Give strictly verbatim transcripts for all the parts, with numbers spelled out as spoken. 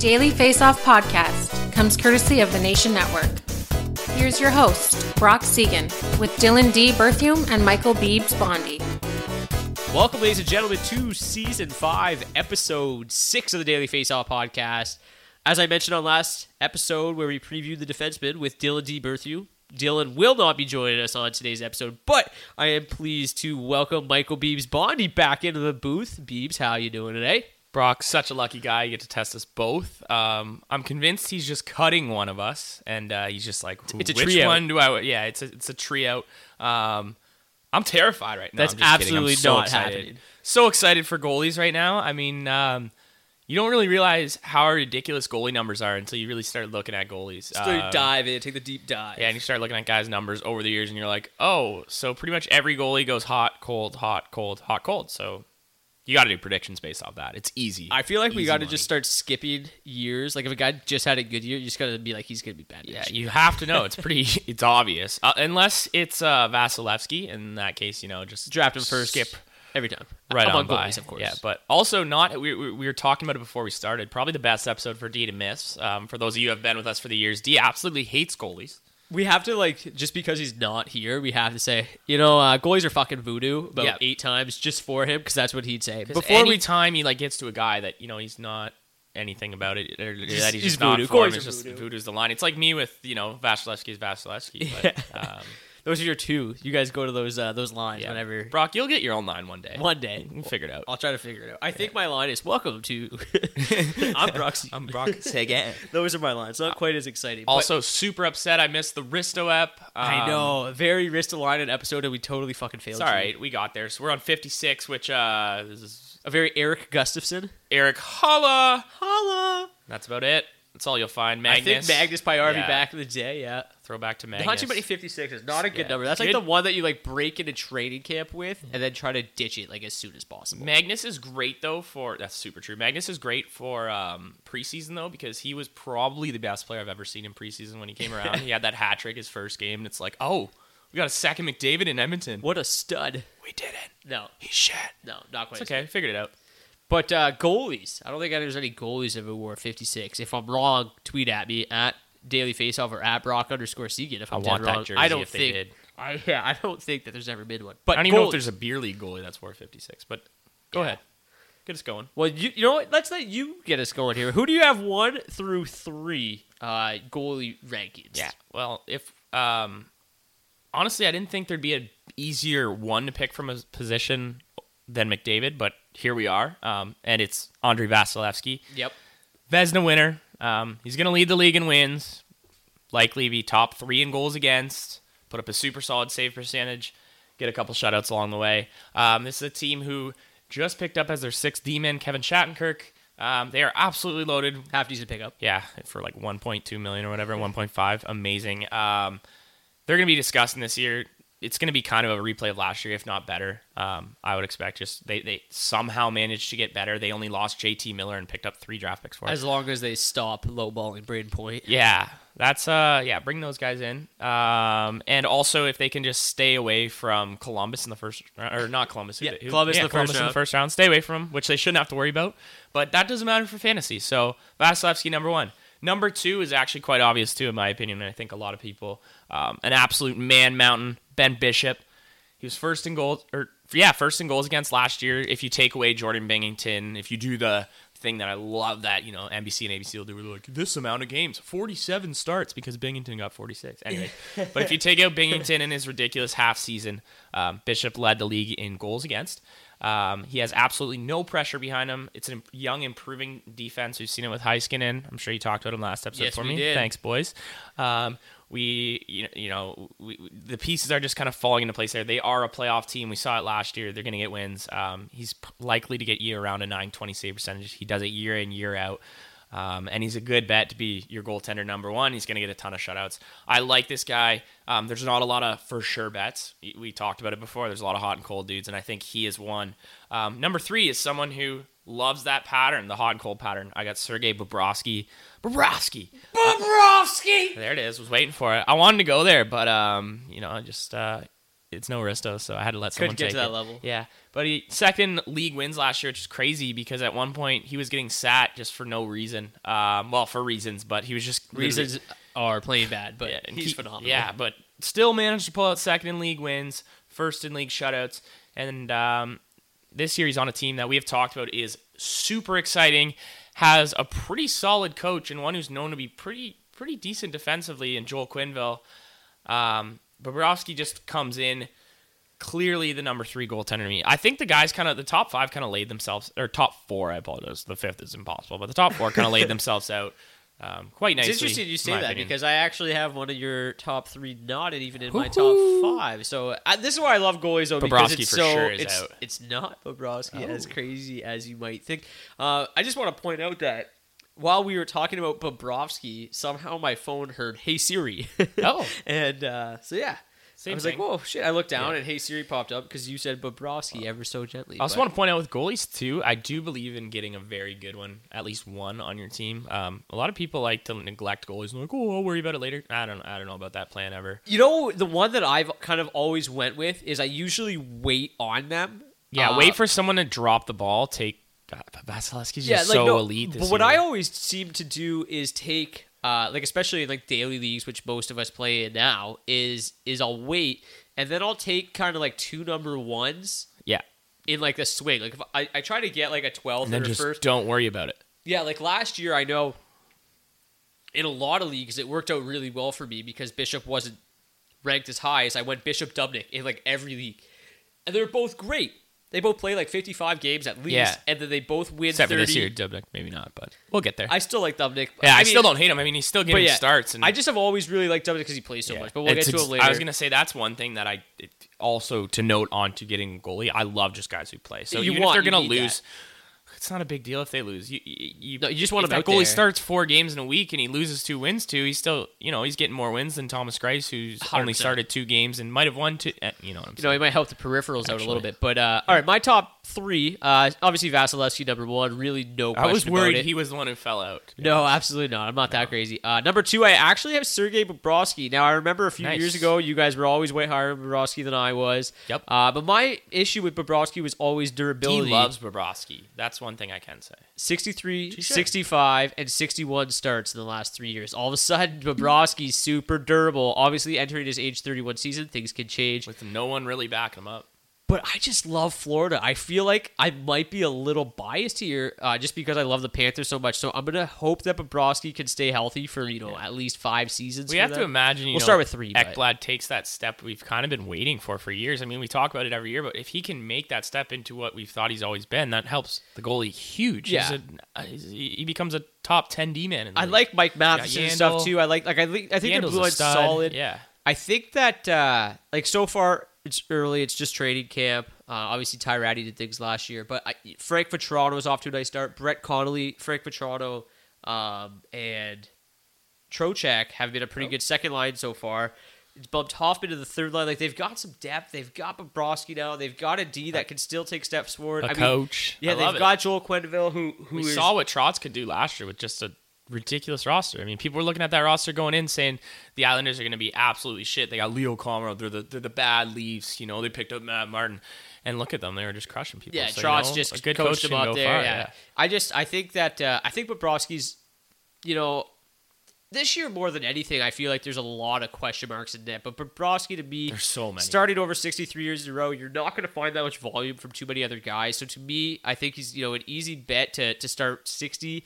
Daily Faceoff podcast comes courtesy of the Nation Network. Here's your host, Brock Segan, with Dylan D. Berthiaume and Michael Beebs Bondy. Welcome, ladies and gentlemen, to Season five, Episode six of the Daily Faceoff podcast. As I mentioned on last episode where we previewed the defenseman with Dylan D. Berthiaume, Dylan will not be joining us on today's episode, but I am pleased to welcome Michael Beebs Bondy back into the booth. Beebs, how you doing today? Brock, such a lucky guy. You get to test us both. Um, I'm convinced he's just cutting one of us, and uh, he's just like, it's a which trio. one do I... Yeah, it's a, it's a trio. Um, I'm terrified right now. That's I'm just absolutely I'm so not excited. happening. So excited for goalies right now. I mean, um, you don't really realize how ridiculous goalie numbers are until you really start looking at goalies. So um, you dive in, take the deep dive. Yeah, and you start looking at guys' numbers over the years, and you're like, oh, so pretty much every goalie goes hot, cold, hot, cold, hot, cold, so... You got to do predictions based off that. It's easy. I feel like easy we got to just start skipping years. Like if a guy just had a good year, you just got to be like, he's going to be bad. Yeah, year. You have to know. It's pretty, it's obvious. Uh, unless it's uh, Vasilevskiy. In that case, you know, just draft him first. Skip every time. Right on by. Goalies, of course. Yeah, but also not, we, we, we were talking about it before we started. Probably the best episode for D to miss. Um, for those of you who have been with us for the years, D absolutely hates goalies. We have to, like, just because he's not here, we have to say, you know, uh, goalies are fucking voodoo about yeah. eight times just for him, because that's what he'd say. Before any we time he, like, gets to a guy that, you know, he's not anything about it, or he's, that he's, he's just voodoo. Not for him, it's just voodoo. Voodoo's the line. It's like me with, you know, Vasilevsky's Vasilevsky, but... Yeah. Um, those are your two. You guys go to those uh, those lines yeah. whenever. Brock, you'll get your own line one day. One day. We'll figure it out. I'll try to figure it out. I yeah. think my line is, welcome to... I'm Brock. I'm Brock Segan. Those are my lines. Not quite as exciting. Also, but... super upset I missed the Risto ep. Um, I know. Very Risto-lined episode, and we totally fucking failed. It's all right. You. We got there. So we're on fifty-six, which uh, is... A very Eric Gustafson. Eric Holla. Holla. That's about it. That's all you'll find. Magnus. I think Magnus Paiarvi yeah. back in the day, yeah. Throwback to Magnus. The Hachi Bunny fifty-six is not a good yeah. number. That's good. Like the one that you like break into training camp with and then try to ditch it like as soon as possible. Magnus is great though for... That's super true. Magnus is great for um, preseason though, because he was probably the best player I've ever seen in preseason when he came around. He had that hat trick his first game and it's like, oh, we got a second McDavid in Edmonton. What a stud. We did it. No. He's shit. No, not quite. It's okay. Good. Figured it out. But uh, goalies, I don't think there's any goalies that ever wore fifty-six. If I'm wrong, tweet at me at Daily Faceoff or at Brock underscore Segan. If I'm I dead want wrong, that jersey I don't if think. They did. I, yeah, I don't think that there's ever been one. But I don't even goalies. know if there's a beer league goalie that's wore fifty-six. But go yeah. ahead. Get us going. Well, you, you know what? Let's let you get us going here. Who do you have one through three uh, goalie rankings? Yeah. Well, if um, honestly, I didn't think there'd be an easier one to pick from a position than McDavid, but here we are, um, and it's Andrei Vasilevskiy. Yep. Vezina winner. Um, he's going to lead the league in wins, likely be top three in goals against, put up a super solid save percentage, get a couple shutouts along the way. Um, this is a team who just picked up as their sixth D-man, Kevin Shattenkirk. Um, they are absolutely loaded. Half decent pickup. Yeah, for like one point two million dollars or whatever, one point five. Amazing. Um, they're going to be discussing this year. It's going to be kind of a replay of last year, if not better. Um, I would expect just they, they somehow managed to get better. They only lost J T Miller and picked up three draft picks for it. As long as they stop lowballing Braden Point. Yeah, that's uh yeah, bring those guys in. Um, and also if they can just stay away from Columbus in the first or not Columbus, yeah, who, Columbus, yeah, the Columbus first in the first round. Stay away from them, which they shouldn't have to worry about. But that doesn't matter for fantasy. So Vasilevskiy number one. Number two is actually quite obvious too, in my opinion, and I think a lot of people. Um, an absolute man mountain. Ben Bishop, he was first in goals, or yeah, first in goals against last year. If you take away Jordan Binnington, if you do the thing that I love that, you know, N B C and A B C will do, we're like, this amount of games, forty-seven starts because Binnington got forty-six. Anyway, but if you take out Binnington in his ridiculous half season, um, Bishop led the league in goals against. Um, he has absolutely no pressure behind him. It's a young, improving defense. We've seen it with Heiskanen. I'm sure you talked about him last episode yes, for we me. Did. Thanks, boys. Um, We, you know, you know we, the pieces are just kind of falling into place there. They are a playoff team. We saw it last year. They're going to get wins. Um, he's likely to get you around a nine twenty save percentage. He does it year in, year out. Um, and he's a good bet to be your goaltender number one. He's going to get a ton of shutouts. I like this guy. Um, there's not a lot of for sure bets. We talked about it before. There's a lot of hot and cold dudes, and I think he is one. Um, number three is someone who loves that pattern, the hot and cold pattern. I got Sergei Bobrovsky. Bobrovsky. Bobrovsky. Uh, there it is. Was waiting for it. I wanted to go there, but um, you know, just uh, it's no Risto, so I had to let someone Could get take to that it. Level. Yeah. But he second league wins last year, which is crazy because at one point he was getting sat just for no reason. Um, well, for reasons, but he was just reasons are playing bad, but yeah, he's he, phenomenal. Yeah, but still managed to pull out second in league wins, first in league shutouts, and um, this year he's on a team that we have talked about is super exciting, has a pretty solid coach and one who's known to be pretty pretty decent defensively in Joel Quenneville. Um, Bobrovsky just comes in. Clearly the number three goaltender to me. I think the guys kind of, the top five kind of laid themselves, or top four, I apologize. The fifth is impossible, but the top four kind of laid themselves out um, quite nicely. It's interesting you say that opinion. Because I actually have one of your top three not even in Woo-hoo. my top five. So I, this is why I love goalies, though, Bobrovsky because it's for so, sure is it's, out. It's not Bobrovsky oh. as crazy as you might think. Uh, I just want to point out that while we were talking about Bobrovsky, somehow my phone heard, "Hey Siri." oh. And uh, so, yeah. Same I was thing. like, whoa, shit. I looked down yeah. and Hey Siri popped up because you said Bobrovsky oh. ever so gently. I also but. want to point out with goalies, too, I do believe in getting a very good one, at least one on your team. Um, a lot of people like to neglect goalies and like, oh, I'll worry about it later. I don't I don't know about that plan ever. You know, the one that I've kind of always went with is I usually wait on them. Yeah, uh, wait for someone to drop the ball, take... God, Vasilevsky's yeah, just like, so no, elite this But what year. I always seem to do is take... Uh, like especially in like daily leagues, which most of us play in now, is is I'll wait and then I'll take kind of like two number ones. Yeah. In like a swing, like if I, I try to get like a twelfth or just first. Don't worry about it. Yeah, like last year I know in a lot of leagues it worked out really well for me because Bishop wasn't ranked as high as I went Bishop Dubnyk in like every league, and they were both great. They both play like fifty-five games at least, yeah. and then they both win Except thirty. Except for this year, Dubnyk, maybe not, but we'll get there. I still like Dubnyk. Yeah, I, I mean, still don't hate him. I mean, he's still getting yeah, starts. And I just have always really liked Dubnyk because he plays so yeah. much, but we'll it's, get to it later. I was going to say that's one thing that I it, also to note on to getting a goalie. I love just guys who play. So you even want, if they're going to lose, that. It's not a big deal if they lose. You you, you, no, you just want to. If that goalie there. starts four games in a week and he loses two, wins two, he's still, you know, he's getting more wins than Thomas Greiss, who's one hundred percent only started two games and might have won two. You know what I'm saying? You know, he might help the peripherals Actually. out a little bit, but uh, all right, my top three. Uh, obviously, Vasilevskiy number one. Really, no question. I was worried about it. He was the one who fell out. No, absolutely not. I'm not no. that crazy. Uh, number two, I actually have Sergei Bobrovsky. Now, I remember a few nice. years ago, you guys were always way higher on Bobrovsky than I was. Yep. Uh, but my issue with Bobrovsky was always durability. He loves Bobrovsky. That's one thing I can say. sixty-three, She's sixty-five, and sixty-one starts in the last three years. All of a sudden, Bobrovsky's super durable. Obviously, entering his age thirty-one season, things can change. With no one really backing him up. But I just love Florida. I feel like I might be a little biased here uh, just because I love the Panthers so much. So I'm going to hope that Bobrovsky can stay healthy for, you know, yeah. at least five seasons. We have them. to imagine, you we'll know, start with three, Ekblad but. takes that step we've kind of been waiting for for years. I mean, we talk about it every year, but if he can make that step into what we've thought he's always been, that helps the goalie huge. Yeah. A, he becomes a top ten D-man in the I league. Like Mike Matheson and stuff, too. I like, like I, think, I think their blue line's solid. Yeah. I think that, uh, like, so far... It's early. It's just training camp. Uh, obviously, Ty Ratty did things last year, but I, Frank Vetrano is off to a nice start. Brett Connolly, Frank Vetrano, um, and Trocheck have been a pretty oh. good second line so far. It's bumped Hoffman to the third line. Like, they've got some depth. They've got Bobrovsky now. They've got a D that can still take steps forward. A I mean, coach. Yeah, I they've got it. Joel Quenneville, who who we is, saw what Trotz could do last year with just a ridiculous roster. I mean, people were looking at that roster going in saying the Islanders are going to be absolutely shit. They got Leo Komarov. They're the they're the bad Leafs. You know, they picked up Matt Martin, and look at them. They were just crushing people. Yeah, so, Trotz you know, just a good coached coach them up there. Far, yeah. yeah, I just I think that uh, I think Bobrovsky's, you know, this year more than anything, I feel like there's a lot of question marks in net. But Bobrovsky to me, there's so many starting over sixty-three years in a row. You're not going to find that much volume from too many other guys. So to me, I think he's you know an easy bet to to start sixty.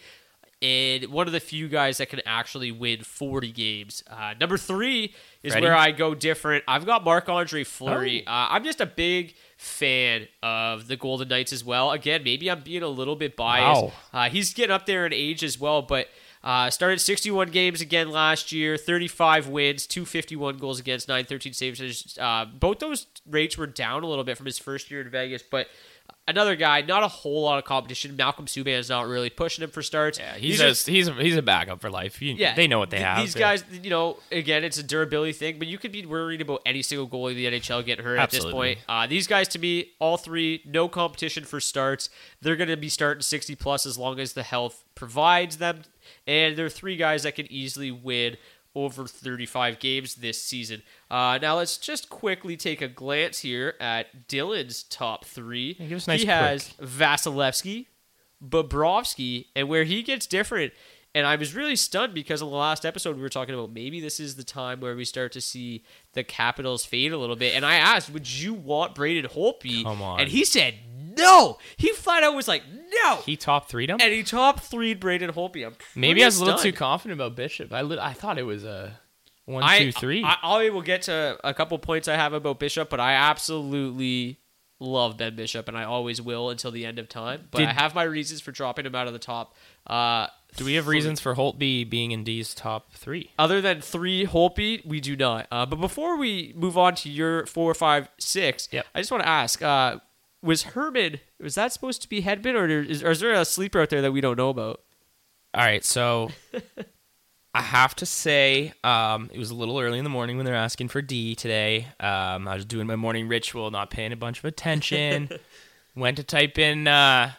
And one of the few guys that can actually win forty games. Uh, number three is Ready? where I go different. I've got Marc-Andre Fleury. Oh. Uh, I'm just a big fan of the Golden Knights as well. Again, maybe I'm being a little bit biased. Wow. Uh, he's getting up there in age as well, but uh, started sixty-one games again last year, thirty-five wins, two fifty-one goals against, nine thirteen saves. Uh, both those rates were down a little bit from his first year in Vegas, but... Another guy, not a whole lot of competition. Malcolm Subban's not really pushing him for starts. Yeah, he's a, he's a, he's a backup for life. You, yeah, they know what they th- have. These yeah. guys, you know, again, it's a durability thing, but you could be worried about any single goalie in the N H L getting hurt Absolutely. at this point. Uh, these guys, to me, all three, no competition for starts. They're going to be starting sixty plus as long as the health provides them, and they're three guys that can easily win over thirty-five games this season. Uh, now let's just quickly take a glance here at Dylan's top three. Yeah, nice he quick. has Vasilevskiy, Bobrovsky, and where he gets different. And I was really stunned because in the last episode we were talking about maybe this is the time where we start to see the Capitals fade a little bit. And I asked, would you want Braden Holtby? Come on. And he said no. He flat out was like, no. He top three'd him? And he top three'd Braden Holtby. I'm Maybe I was a little stunned. too confident about Bishop. I li- I thought it was a one, I, two, three. I, I, I will get to a couple points I have about Bishop, but I absolutely love Ben Bishop, and I always will until the end of time. But Did, I have my reasons for dropping him out of the top. Uh, do we have three. reasons for Holtby being in D's top three? Other than three Holtby, we do not. Uh, but before we move on to your four, five, six, yep. I just want to ask... Uh, Was Herman, was that supposed to be Hedman, or is, or is there a sleeper out there that we don't know about? All right, so I have to say um, it was a little early in the morning when they're asking for D today. Um, I was doing my morning ritual, not paying a bunch of attention. Went to type in uh,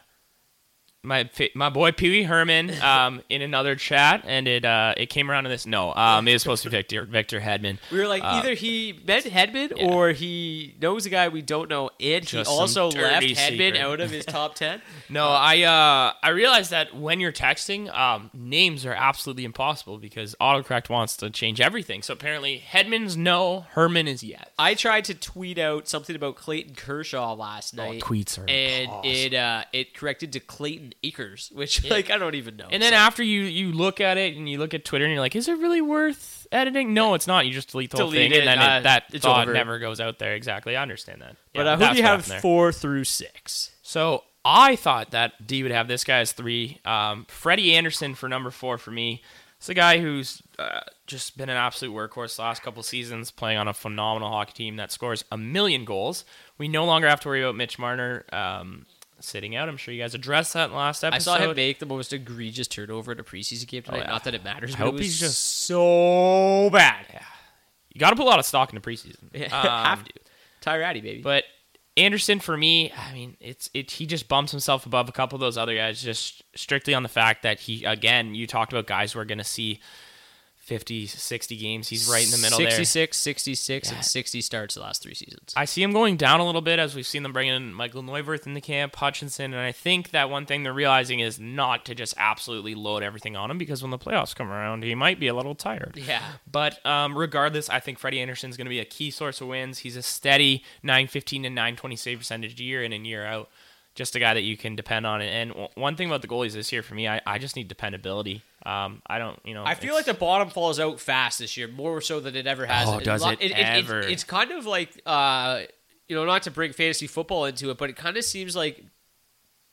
my my boy Pee Wee Herman um, in another chat, and it uh, it came around to this. No, um, it was supposed to be Victor, Victor Hedman. We were like, uh, either he met Hedman yeah. or he knows a guy we don't know, and Just he also left Hedman secret. out of his top ten. No, um, I uh, I realized that when you're texting, um, names are absolutely impossible because autocorrect wants to change everything. So apparently Hedman's no, Herman is yes. I tried to tweet out something about Clayton Kershaw last night. Oh, tweets are And impossible. it uh, it corrected to Clayton Acres, which yeah. like I don't even know. And then so. after you you look at it and you look at Twitter and you're like, is it really worth editing? No, it's not. You just delete the delete whole thing, it, and then uh, it, that it's thought over. never goes out there. Exactly, I understand that. But yeah, I hope you have four through six. So I thought that D would have this guy as three. Um, Freddie Anderson for number four for me. It's a guy who's uh, just been an absolute workhorse the last couple seasons, playing on a phenomenal hockey team that scores a million goals. We no longer have to worry about Mitch Marner. Um, sitting out. I'm sure you guys addressed that in the last episode. I saw him make the most egregious turnover in a preseason game tonight. Oh, yeah. Not that it matters, I but hope it was he's just so bad. Yeah. You got to put a lot of stock in the preseason. Yeah, um, have to. Ty Ratty, baby. But Anderson, for me, I mean, it's it. he just bumps himself above a couple of those other guys just strictly on the fact that he, again, you talked about guys who are going to see fifty, sixty games. He's right in the middle sixty-six, there. sixty-six, sixty-six, yeah. and sixty starts the last three seasons. I see him going down a little bit as we've seen them bring in Michael Neuwirth in the camp, Hutchinson, and I think that one thing they're realizing is not to just absolutely load everything on him, because when the playoffs come around, he might be a little tired. Yeah. But um, regardless, I think Freddie Anderson's going to be a key source of wins. He's a steady nine fifteen and nine twenty save percentage year in and year out. Just a guy that you can depend on. And one thing about the goalies this year for me, I, I just need dependability. Um, I don't, you know. I feel like the bottom falls out fast this year, more so than it ever has. Oh, it, does it, it, it ever? It, it, it's kind of like, uh, you know, not to bring fantasy football into it, but it kind of seems like,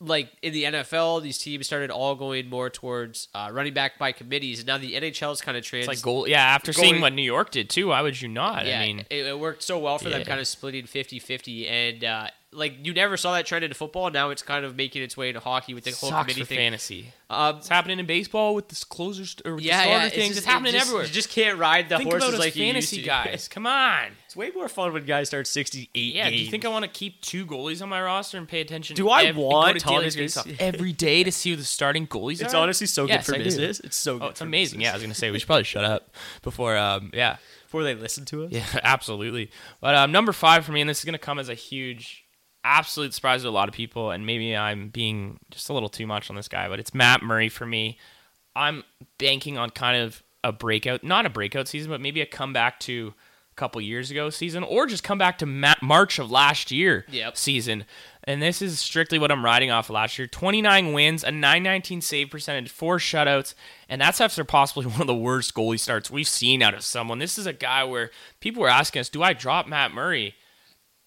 like in the N F L, these teams started all going more towards uh, running back by committees, and now the N H L's kind of trans. It's like goal, yeah. After going, seeing what New York did too, why would you not? Yeah, I mean, it, it worked so well for yeah. them, kind of splitting fifty-fifty and. Uh, Like, you never saw that trend into football. Now it's kind of making its way into hockey with the whole committee thing. Fantasy. Um, it's happening in baseball with the closers or with yeah, the starter yeah, things. It's, it's happening it just, everywhere. You just can't ride the think horses like you used to. Think about fantasy guys. Come on. It's way more fun when guys start sixty-eight yeah, games. Do you think I want to keep two goalies on my roster and pay attention? Do I every, want to tell these every day to see who the starting goalies are? It's honestly so yes, good for I business. Do. It's so good. Oh, it's amazing. Business. Yeah, I was going to say we should probably shut up before. Um, yeah, before they listen to us. Yeah, absolutely. But um, number five for me, and this is going to come as a huge. Absolute surprise to a lot of people, and maybe I'm being just a little too much on this guy, but it's Matt Murray for me. I'm banking on kind of a breakout, not a breakout season, but maybe a comeback to a couple years ago season, or just come back to Matt March of last year yep. season. And this is strictly what I'm riding off of last year. twenty-nine wins, a nine nineteen save percentage, four shutouts, and that's after possibly one of the worst goalie starts we've seen out of someone. This is a guy where people were asking us, do I drop Matt Murray?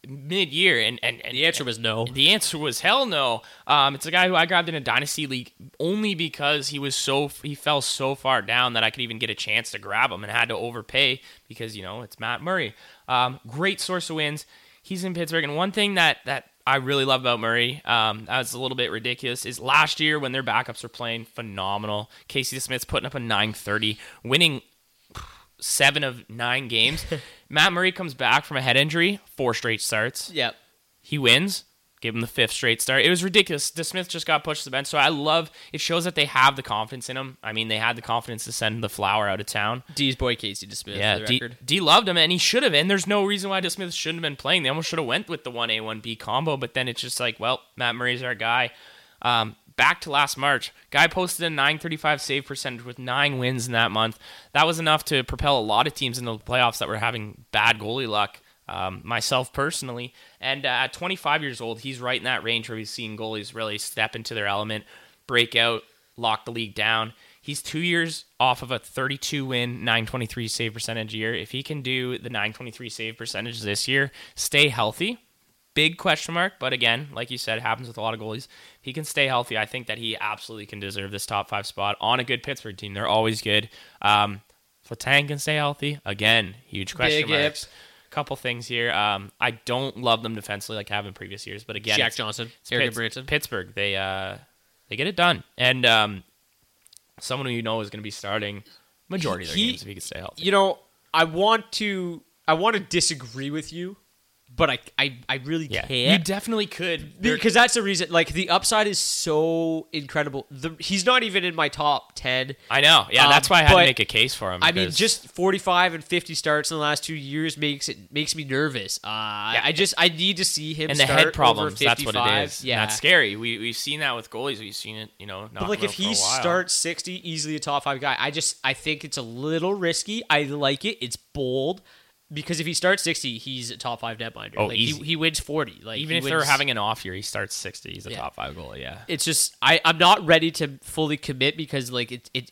Mid-year, and, and, and the answer was no. The answer was hell no. Um, it's a guy who I grabbed in a dynasty league only because he was so he fell so far down that I could even get a chance to grab him and had to overpay because, you know, it's Matt Murray. Um, great source of wins. He's in Pittsburgh, and one thing that that I really love about Murray, um, that was a little bit ridiculous, is last year when their backups were playing phenomenal, Casey DeSmith's putting up a nine thirty, winning seven of nine games. Matt Murray comes back from a head injury, four straight starts. Yep. He wins. Give him the fifth straight start. It was ridiculous. DeSmith just got pushed to the bench, so I love it. Shows that they have the confidence in him. I mean, they had the confidence to send the flower out of town. D's boy Casey DeSmith. Yeah, for the record. D, D loved him, and he should have. And there's no reason why DeSmith shouldn't have been playing. They almost should have went with the one A one B combo, but then it's just like, well, Matt Murray's our guy. Um, Back to last March, guy posted a nine thirty-five save percentage with nine wins in that month. That was enough to propel a lot of teams into the playoffs that were having bad goalie luck, um, myself personally. And uh, at twenty-five years old, he's right in that range where we've seen goalies really step into their element, break out, lock the league down. He's two years off of a thirty-two win, nine twenty-three save percentage year. If he can do the nine twenty-three save percentage this year, stay healthy. Big question mark, but again, like you said, happens with a lot of goalies. He can stay healthy. I think that he absolutely can deserve this top five spot on a good Pittsburgh team. They're always good. Um, Flatan can stay healthy. Again, huge question Big marks. A couple things here. Um, I don't love them defensively like I have in previous years, but again, Jack Johnson, Eric Branson, Pittsburgh. They uh, they get it done, and um, someone who you know is going to be starting majority of their he, games if he can stay healthy. You know, I want to I want to disagree with you. But I, I, I really yeah. can't. You definitely could. Because that's the reason. Like, the upside is so incredible. The, he's not even in my top ten. I know. Yeah, um, that's why I had to make a case for him. I mean, just forty-five and fifty starts in the last two years makes it makes me nervous. Uh, yeah. I just I need to see him and start the head problems, over fifty-five. That's what it is. Yeah. That's scary. We, we've seen that with goalies. We've seen it, you know, not But, like, if he starts sixty, easily a top five guy. I just, I think it's a little risky. I like it. It's bold. Because if he starts sixty, he's a top five netminder. Oh, like he, he wins forty. Like even if wins, they're having an off year, he starts sixty. He's a yeah. top five goalie. Yeah, it's just I I'm not ready to fully commit because like it it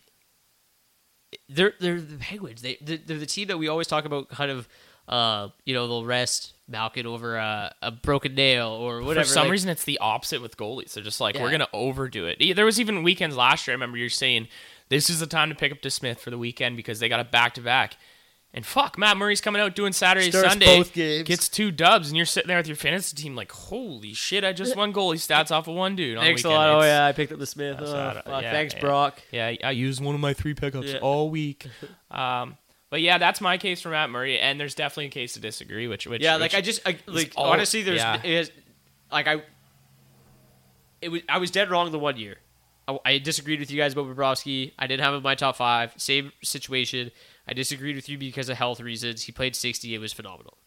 they're they're the Penguins. They they're, they're the team that we always talk about. Kind of uh you know they'll rest Malkin over a, a broken nail or whatever. For some like, reason, it's the opposite with goalies. They're just like yeah. we're gonna overdo it. There was even weekends last year. I remember you're saying this is the time to pick up DeSmith for the weekend because they got a back to back. And fuck, Matt Murray's coming out doing Saturday, Starts Sunday, both games. Gets two dubs, and you're sitting there with your fantasy team like, holy shit, I just won goalie stats off of one dude. On thanks the a lot. It's, oh, yeah, I picked up the Smith. Oh, fuck. Yeah, thanks, yeah. Brock. Yeah, I used one of my three pickups yeah. all week. um, but yeah, that's my case for Matt Murray, and there's definitely a case to disagree, which, which yeah, which like I just, I, like all, honestly, there's, yeah. it has, like I, it was, I was dead wrong the one year. I, I disagreed with you guys about Bobrovsky. I didn't have him in my top five. Same situation. I disagreed with you because of health reasons. He played sixty. It was phenomenal.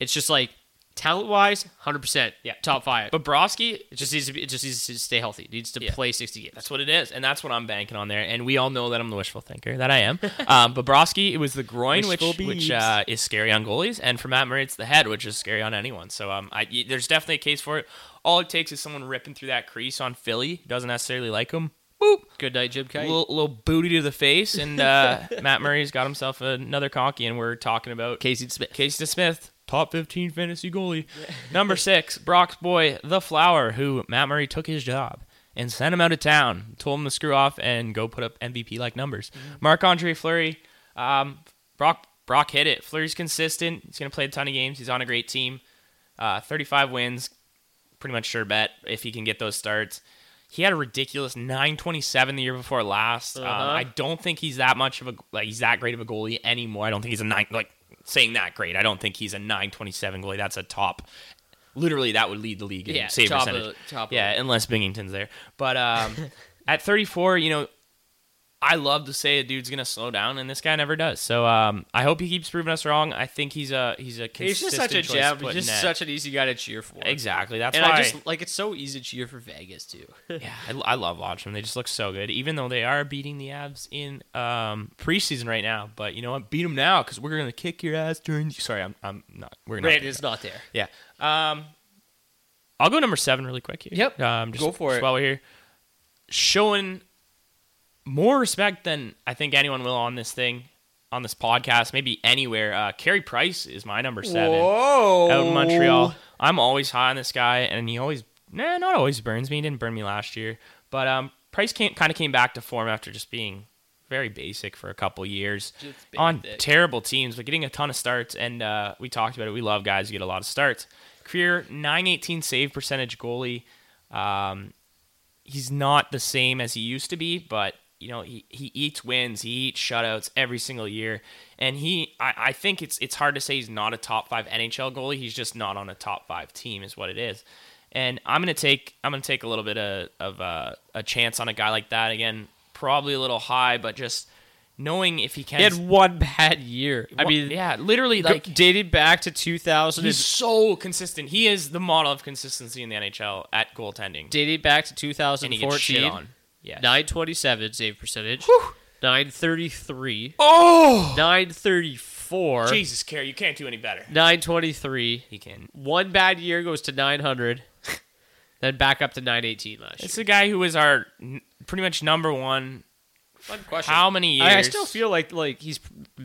It's just like, talent-wise, one hundred percent. Yeah. Top five. Bobrovsky, it just needs to be, it just needs to stay healthy. It needs to yeah. play sixty games. That's what it is, and that's what I'm banking on there. And we all know that I'm the wishful thinker. That I am. um, Bobrovsky, it was the groin, wishful which which uh, is scary on goalies. And for Matt Murray, it's the head, which is scary on anyone. So um, I, there's definitely a case for it. All it takes is someone ripping through that crease on Philly. Doesn't necessarily like him. Boop. Good night, Jim Kite. Little, little booty to the face, and uh, Matt Murray's got himself another cocky, and we're talking about Casey DeSmith. Casey DeSmith, top fifteen fantasy goalie. Yeah. Number six, Brock's boy, the Flower, who Matt Murray took his job and sent him out of town, told him to screw off and go put up M V P-like numbers. Mm-hmm. Marc-Andre Fleury, um, Brock Brock hit it. Fleury's consistent. He's going to play a ton of games. He's on a great team. Uh, thirty-five wins, pretty much sure bet if he can get those starts. He had a ridiculous nine twenty-seven the year before last. Uh-huh. Um, I don't think he's that much of a like he's that great of a goalie anymore. I don't think he's a nine like saying that great. I don't think he's a nine twenty-seven goalie. That's a top. Literally, that would lead the league in yeah, save top percentage. Of, top yeah, of. Unless Binnington's there. But um, at thirty-four, you know, I love to say a dude's gonna slow down, and this guy never does. So um, I hope he keeps proving us wrong. I think he's a he's a consistent choice. He's just such a jab. He's just such an easy guy to cheer for. Exactly. That's and why. I just, like it's so easy to cheer for Vegas too. yeah, I, I love watching them. They just look so good, even though they are beating the Avs in um, preseason right now. But you know what? Beat them now because we're gonna kick your ass during. Sorry, I'm I'm not. We're not. Brandon's not there. Yeah. Um, I'll go number seven really quick here. Yep. Um, just, go for just it. While we're here, showing more respect than I think anyone will on this thing, on this podcast, maybe anywhere. Uh, Carey Price is my number seven. Whoa. Out in Montreal. I'm always high on this guy, and he always, nah, not always burns me. He didn't burn me last year. But um, Price came, kind of came back to form after just being very basic for a couple years on terrible teams, but getting a ton of starts. And uh, we talked about it. We love guys who get a lot of starts. Career nine eighteen save percentage goalie. Um, he's not the same as he used to be, but you know, he, he eats wins, he eats shutouts every single year. And he, I, I think it's it's hard to say he's not a top five N H L goalie. He's just not on a top five team is what it is. And I'm going to take I'm going to take a little bit of, of uh, a chance on a guy like that. Again, probably a little high, but just knowing if he can. He had one bad year. I one, mean, yeah, literally like dated back to two thousand. He's so consistent. He is the model of consistency in the N H L at goaltending. Dated back to two thousand fourteen. And he gets shit on. Yes. nine twenty-seven save percentage. Whew. nine thirty-three. Oh! nine thirty-four. Jesus, Carey, you can't do any better. nine twenty-three. He can. One bad year goes to nine hundred, then back up to nine eighteen last year. It's the guy who was our n- pretty much number one. Fun question. How many years? I, I still feel like like he's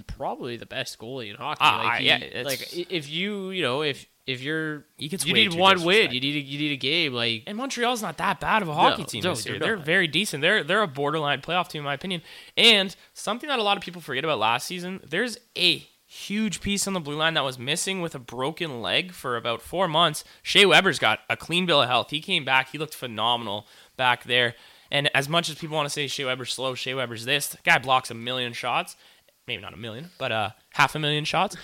probably the best goalie in hockey. Uh, like, he, yeah, it's, like if you, you know, if If you're, you, you need one win. You need a, you need a game. Like, and Montreal's not that bad of a hockey no, team no, this year. They're, they're very decent. They're they're a borderline playoff team in my opinion. And something that a lot of people forget about last season, there's a huge piece on the blue line that was missing with a broken leg for about four months. Shea Weber's got a clean bill of health. He came back. He looked phenomenal back there. And as much as people want to say Shea Weber's slow, Shea Weber's this, the guy blocks a million shots. Maybe not a million, but uh, half a million shots.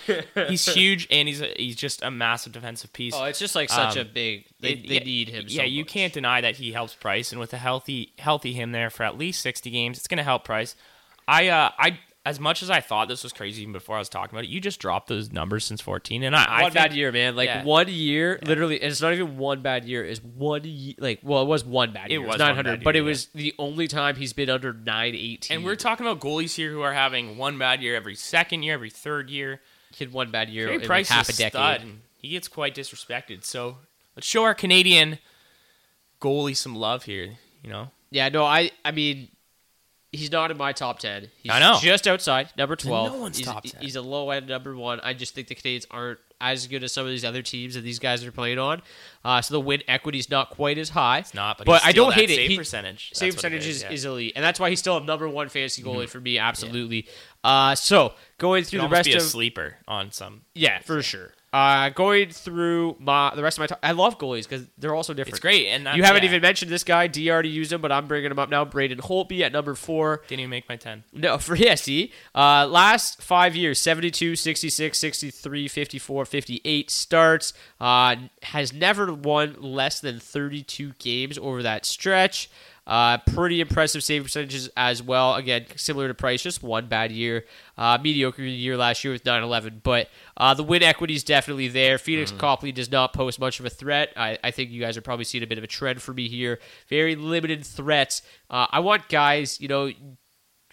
He's huge, and he's a, he's just a massive defensive piece. Oh, it's just like such um, a big. They, it, they yeah, need him. Yeah, so you much. Can't deny that he helps Price, and with a healthy healthy him there for at least sixty games, it's going to help Price. I uh, I as much as I thought this was crazy even before I was talking about it, you just dropped those numbers since fourteen, and I, I one think, bad year, man. Like yeah. one year, yeah. literally, and it's not even one bad year. It's one year, like well, it was one bad year. It was nine hundred, but year, it was yeah. the only time he's been under nine eighteen. And we're talking about goalies here who are having one bad year every second year, every third year. He had one bad year in like half a decade. Stud, and he gets quite disrespected. So let's show our Canadian goalie some love here. You know? Yeah. No. I. I mean. He's not in my top ten. He's I know. Just outside, number twelve. No one's he's, top ten. He's a low-end number one. I just think the Canadians aren't as good as some of these other teams that these guys are playing on. Uh, so the win equity is not quite as high. It's not, but, but I don't hate it. Save he, percentage. Save percentage is, is yeah. elite. And that's why he's still a number one fantasy goalie mm-hmm. for me, absolutely. Yeah. Uh, so going through the rest be a of... a sleeper on some... Yeah, for sure. Uh, going through my the rest of my time, I love goalies because they're also different. It's great, and you haven't yeah. even mentioned this guy. D already used him, but I'm bringing him up now. Braden Holtby at number four. Didn't even make my ten. No, for yeah, see, uh, last five years: seventy-two, sixty-six, sixty-three, fifty-four, fifty-eight starts. Uh, has never won less than thirty-two games over that stretch. Uh, pretty impressive save percentages as well. Again, similar to Price, just one bad year. Uh, mediocre year last year with nine eleven, but uh, the win equity is definitely there. Phoenix mm. Copley does not pose much of a threat. I, I think you guys are probably seeing a bit of a trend for me here. Very limited threats. Uh, I want guys, you know,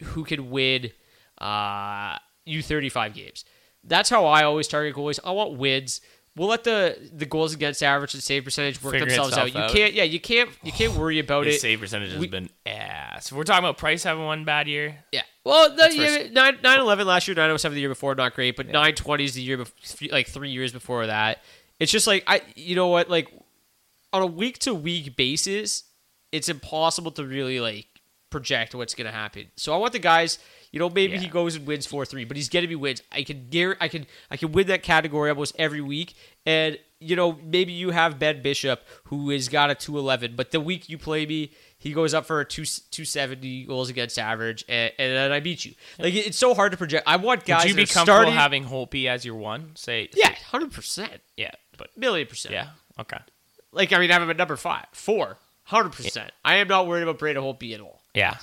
who can win uh, U thirty-five games. That's how I always target goalies. I want wins. We'll let the, the goals against average and save percentage work Figure themselves out. You out. can't, yeah, you can't, you can't worry about His it. Save percentage has we, been ass. We're talking about Price having one bad year. Yeah. Well, the, yeah, nine nine eleven last year, nine oh seven the year before, not great, but yeah. nine twenty is the year before, like three years before that. It's just like I, you know what, like on a week to week basis, it's impossible to really like project what's gonna happen. So I want the guys. You know, maybe yeah. he goes and wins four three, but he's getting me wins. I can guarantee, I can, I can win that category almost every week. And you know, maybe you have Ben Bishop who has got a two eleven, but the week you play me, he goes up for a two seventy goals against average, and, and then I beat you. Like it's so hard to project. I want guys. Would you be that comfortable starting- having Holtby as your one? Say yeah, hundred percent. Yeah, but million percent. Yeah, okay. Like I mean, I have him at number five, four, hundred yeah. percent. I am not worried about Braden Holtby at all. Yeah.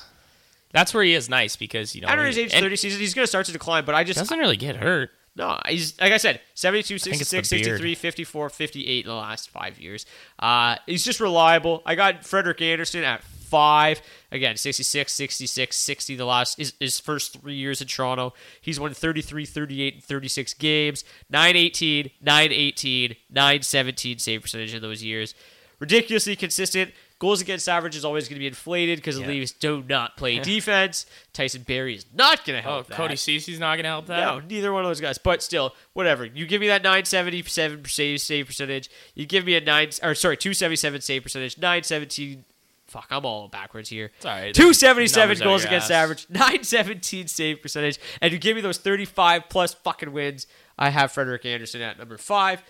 That's where he is nice because, you know... After his age thirty season, he's going to start to decline, but I just... doesn't really get hurt. No, he's... Like I said, seventy-two, sixty-six, sixty-three, fifty-four, fifty-eight in the last five years. Uh, he's just reliable. I got Henrik Anderson at five. Again, sixty-six, sixty-six, sixty the last... His, his first three years in Toronto. He's won thirty-three, thirty-eight, and thirty-six games. nine eighteen, nine eighteen, nine seventeen save percentage in those years. Ridiculously consistent. Goals against average is always going to be inflated because yeah. the Leafs do not play yeah. defense. Tyson Barrie is not going to help oh, that. Cody Cece's not going to help that? No, neither one of those guys. But still, whatever. You give me that nine seventy-seven save, save percentage. You give me a nine, or sorry, two seventy-seven save percentage, nine seventeen. Fuck, I'm all backwards here. It's all right. two seventy-seven goals against average, nine seventeen save percentage. And you give me those thirty-five plus fucking wins. I have Henrik Anderson at number five.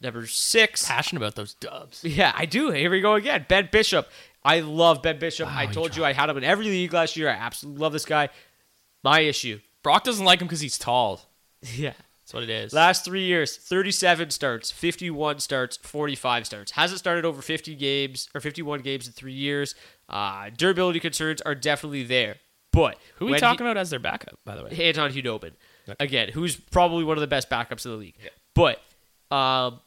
Number six. Passionate about those dubs. Yeah, I do. Here we go again. Ben Bishop. I love Ben Bishop. Wow, I told you I had him in every league last year. I absolutely love this guy. My issue. Brock doesn't like him because he's tall. Yeah. That's what it is. Last three years, thirty-seven starts, fifty-one starts, forty-five starts. Hasn't started over fifty games or fifty-one games in three years. Uh, durability concerns are definitely there. But who are we talking he, about as their backup, by the way? Anton Hudobin. Okay. Again, who's probably one of the best backups in the league. Yeah. But... um.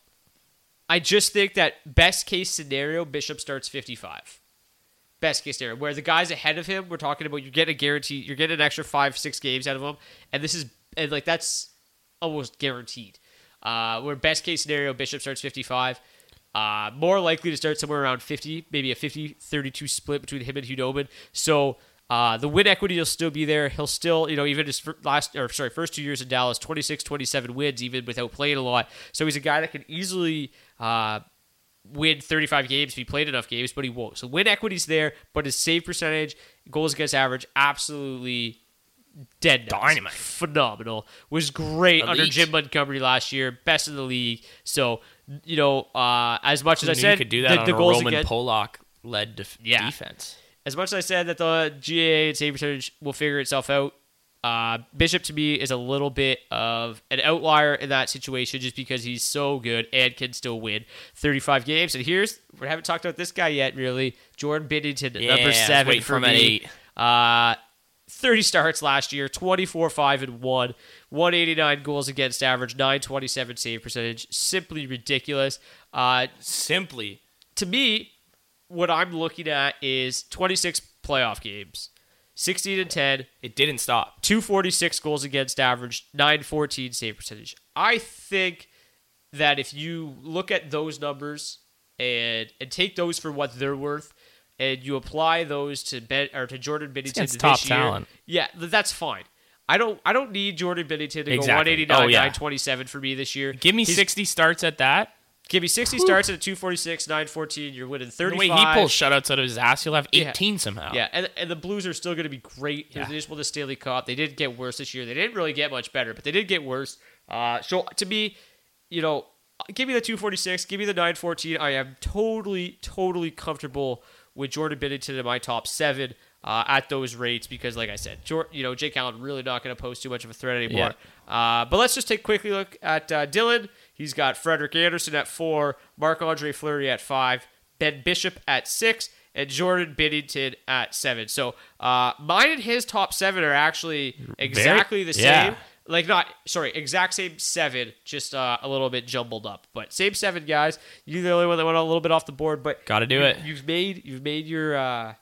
I just think that best case scenario, Bishop starts fifty-five. Best case scenario, where the guys ahead of him, we're talking about you get a guarantee, you're getting an extra five, six games out of him, and this is and like that's almost guaranteed. Uh, where best case scenario, Bishop starts fifty-five. Uh, more likely to start somewhere around fifty, maybe a fifty thirty-two split between him and Hudobin. So uh, the win equity will still be there. He'll still, you know, even his last or sorry first two years in Dallas, twenty-six, twenty-seven wins, even without playing a lot. So he's a guy that can easily. Uh, win thirty-five games if he played enough games, but he won't. So win equity's there, but his save percentage, goals against average, absolutely dead nuts. Dynamite. Phenomenal. Was great Elite. under Jim Montgomery last year. Best in the league. So, you know, uh, as much as I said... You could do that the, on the a goals Roman against, Polak-led def- yeah. defense. As much as I said that the G A A and save percentage will figure itself out, Uh, Bishop to me is a little bit of an outlier in that situation just because he's so good and can still win thirty-five games. And here's, we haven't talked about this guy yet really, Jordan Binnington, yeah, number seven for me. Uh, thirty starts last year, twenty-four, five, and one, one eighty-nine goals against average, nine twenty-seven save percentage. Simply ridiculous. Uh, Simply. To me, what I'm looking at is twenty-six playoff games. sixteen and ten. It didn't stop. two forty-six goals against average, nine fourteen save percentage. I think that if you look at those numbers and and take those for what they're worth, and you apply those to Ben or to Jordan Binnington this top year, talent. Yeah, that's fine. I don't I don't need Jordan Binnington to exactly. go one eighty-nine, oh, yeah. nine twenty-seven for me this year. Give me He's, sixty starts at that. Give me sixty Whew. starts at a two forty-six, nine fourteen. You're winning thirty-five. The way he pulls shutouts out of his ass, he'll have eighteen yeah. somehow. Yeah, and, and the Blues are still going to be great. Yeah. They just won the Stanley Cup. They didn't get worse this year. They didn't really get much better, but they did get worse. Uh, so to me, you know, give me the two forty-six, give me the nine fourteen. I am totally, totally comfortable with Jordan Binnington in my top seven uh, at those rates because, like I said, Jordan, you know, Jake Allen really not going to pose too much of a threat anymore. Yeah. Uh, but let's just take a quick look at uh, Dylan. He's got Henrik Anderson at four, Marc-Andre Fleury at five, Ben Bishop at six, and Jordan Binnington at seven. So uh, mine and his top seven are actually exactly Very, the same. Yeah. Like not, sorry, exact same seven, just uh, a little bit jumbled up. But same seven guys. You're the only one that went a little bit off the board, but gotta do you, it. You've made you've made your uh,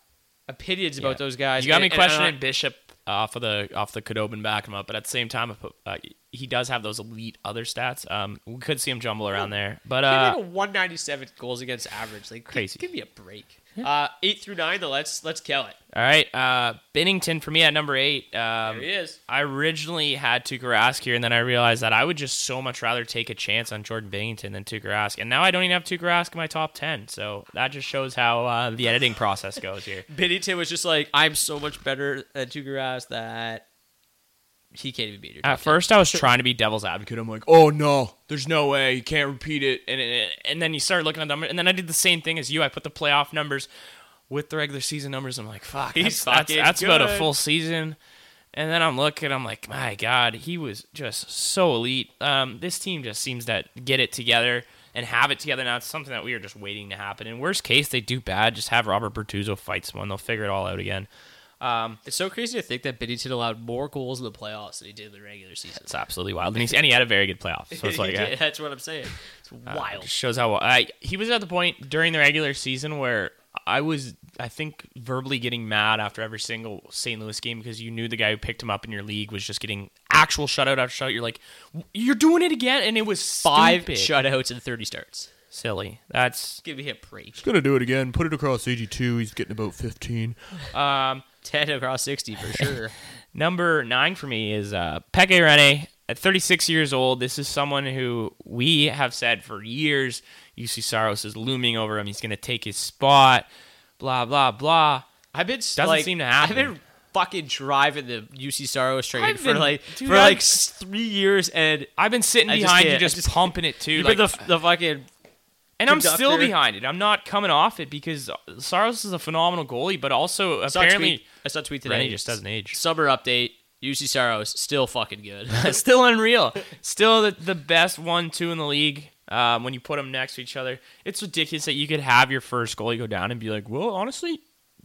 opinions yeah. about those guys. You got me and, questioning and, uh, Bishop uh, off of the off the Khudobin backing him up, but at the same time, uh, he does have those elite other stats. Um, we could see him jumble around there, but uh, like a one ninety-seven goals against average, like crazy. Give, give me a break. Uh, eight through nine, though, let's let's kill it. All right. Uh, Binnington for me at number eight. Um, there he is. I originally had Tuukka Rask here, and then I realized that I would just so much rather take a chance on Jordan Binnington than Tuukka Rask. And now I don't even have Tuukka Rask in my top ten. So that just shows how uh, the editing process goes here. Binnington was just like, I'm so much better than Tuukka Rask that he can't even beat it. At first, I was trying to be devil's advocate. I'm like, oh, no, there's no way. You can't repeat it. And and, and then you start looking at the numbers. And then I did the same thing as you. I put the playoff numbers with the regular season numbers. I'm like, fuck, that's, that's, that's about a full season. And then I'm looking. I'm like, my God, he was just so elite. Um, this team just seems to get it together and have it together now. It's something that we are just waiting to happen. In worst case, they do bad. Just have Robert Bertuzzo fight someone. They'll figure it all out again. Um, it's so crazy to think that Binnington allowed more goals in the playoffs than he did in the regular season. It's absolutely wild, and, he's, and he had a very good playoff. So it's like yeah, that's what I'm saying. It's wild. Uh, it shows how uh, he was at the point during the regular season where I was, I think, verbally getting mad after every single Saint Louis game because you knew the guy who picked him up in your league was just getting actual shutout after shutout. You're like, you're doing it again, and it was five stupid. shutouts and thirty starts. Silly. That's give me a break. He's gonna do it again. Put it across eighty-two. He's getting about fifteen. Um. ten across sixty for sure. Number nine for me is uh, Pekka Rinne. At thirty-six years old, this is someone who we have said for years, Juuse Saros is looming over him. He's going to take his spot, blah, blah, blah. I've been, Doesn't like, seem to happen. I've been fucking driving the Juuse Saros trade for like dude, for like three years, and I've been sitting I behind just you just, just pumping it too. You've like, been the, the fucking... And conductor. I'm still behind it. I'm not coming off it because Saros is a phenomenal goalie, but also I apparently... Tweet. I saw a tweet today. He just doesn't age. Summer update. Juuse Saros, still fucking good. Still unreal. Still the, the best one two in the league um, when you put them next to each other. It's ridiculous that you could have your first goalie go down and be like, well, honestly...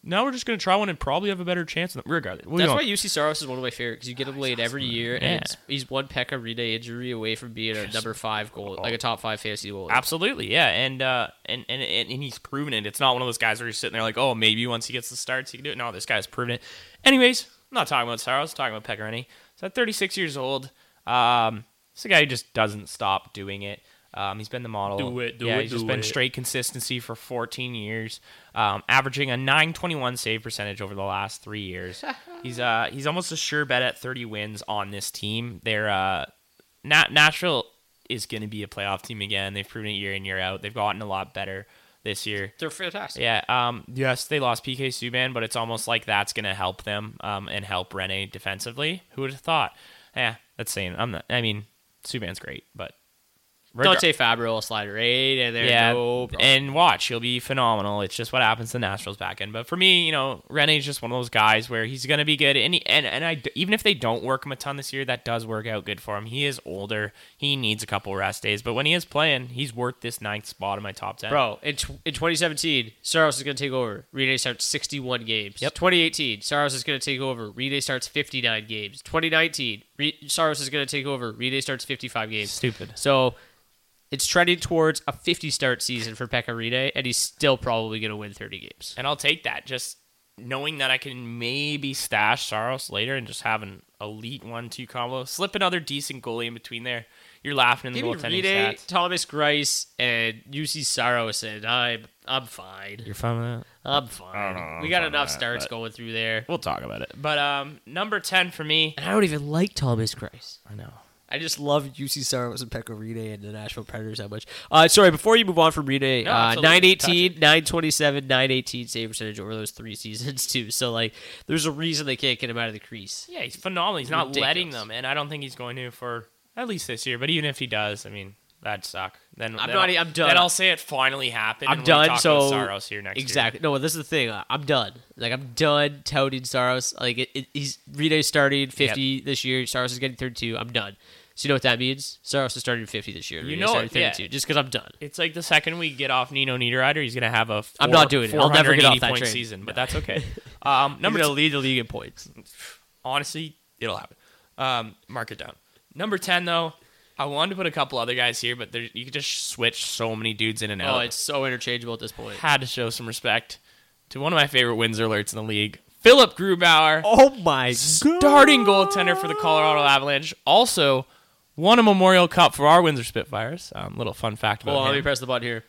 Now we're just going to try one and probably have a better chance. Regardless. That's why Juuse Saros is one of my favorite because you get him oh, late every awesome. year, yeah. and it's, he's one Pekka Rinne injury away from being a number five goal, like a top five fantasy goal. Absolutely, yeah, and, uh, and and and he's proven it. It's not one of those guys where you're sitting there like, oh, maybe once he gets the starts, he can do it. No, this guy's proven it. Anyways, I'm not talking about Saros. I'm talking about Pekka Rinne. So at thirty-six years old, um, it's a guy who just doesn't stop doing it. Um, he's been the model. Do it, do yeah, it, he's do just been it. Straight consistency for fourteen years, um, averaging a nine twenty-one save percentage over the last three years. he's uh, he's almost a sure bet at thirty wins on this team. They're uh, Nat- Nashville is going to be a playoff team again. They've proven it year in, year out. They've gotten a lot better this year. They're fantastic. Yeah. Um, yes, they lost P K Subban, but it's almost like that's going to help them um, and help Rene defensively. Who would have thought? Yeah, that's saying. I'm not. I mean, Subban's great, but. Don't say Fabro will slide right in there. Yeah, no problem. And watch. He'll be phenomenal. It's just what happens to Nashville's back end. But for me, you know, Rene's just one of those guys where he's going to be good. And, he, and and I even if they don't work him a ton this year, that does work out good for him. He is older. He needs a couple rest days. But when he is playing, he's worth this ninth spot in my top ten. Bro, in, t- in twenty seventeen, Saros is going to take over. Rene starts sixty-one games. Yep. twenty eighteen, Saros is going to take over. Rene starts fifty-nine games. twenty nineteen, Re- Saros is going to take over. Rene starts fifty-five games. Stupid. So... It's trending towards a fifty-start season for Pekka Rinne, and he's still probably going to win thirty games. And I'll take that, just knowing that I can maybe stash Saros later and just have an elite one two combo. Slip another decent goalie in between there. You're laughing in the goaltending stats. Thomas Greiss and Juuse Saros, and I'm, I'm fine. You're fine with that? I'm fine. I don't know, I'm we got enough starts that, going through there. We'll talk about it. But um, number ten for me. And I don't even like Thomas Greiss. I know. I just love Juuse Saros and Pekka Rinne and the Nashville Predators that much. Uh, sorry, before you move on from Rinne, no, uh, nine eighteen, nine twenty-seven, nine eighteen save percentage over those three seasons, too. So, like, there's a reason they can't get him out of the crease. Yeah, he's phenomenal. He's not ridiculous. Letting them, and I don't think he's going to for at least this year. But even if he does, I mean, That'd suck. Then I'm then not. I'll, I'm done. Then I'll say it finally happened. I'm done. Talk so about Saros here next exactly. Year. No, this is the thing. I'm done. Like I'm done touting Saros. Like it, it, he's Rittich started fifty yep. this year. Saros is getting thirty-two. I'm done. So you know what that means? Saros is starting fifty this year. You Rittich know, started thirty-two. Yeah. Just because I'm done. It's like the second we get off Nino Niederreiter, he's gonna have a. Four, I'm not doing it. I'll never get off that train. Season, but no. That's okay. Um, number to lead the league in points. Honestly, it'll happen. Um, mark it down. Number ten, though. I wanted to put a couple other guys here, but there, you could just switch so many dudes in and out. Oh, it's so interchangeable at this point. Had to show some respect to one of my favorite Windsor alerts in the league, Philip Grubauer. Oh, my God. Starting goaltender for the Colorado Avalanche. Also, won a Memorial Cup for our Windsor Spitfires. Um, little fun fact about him. Hold on, let me press the button here.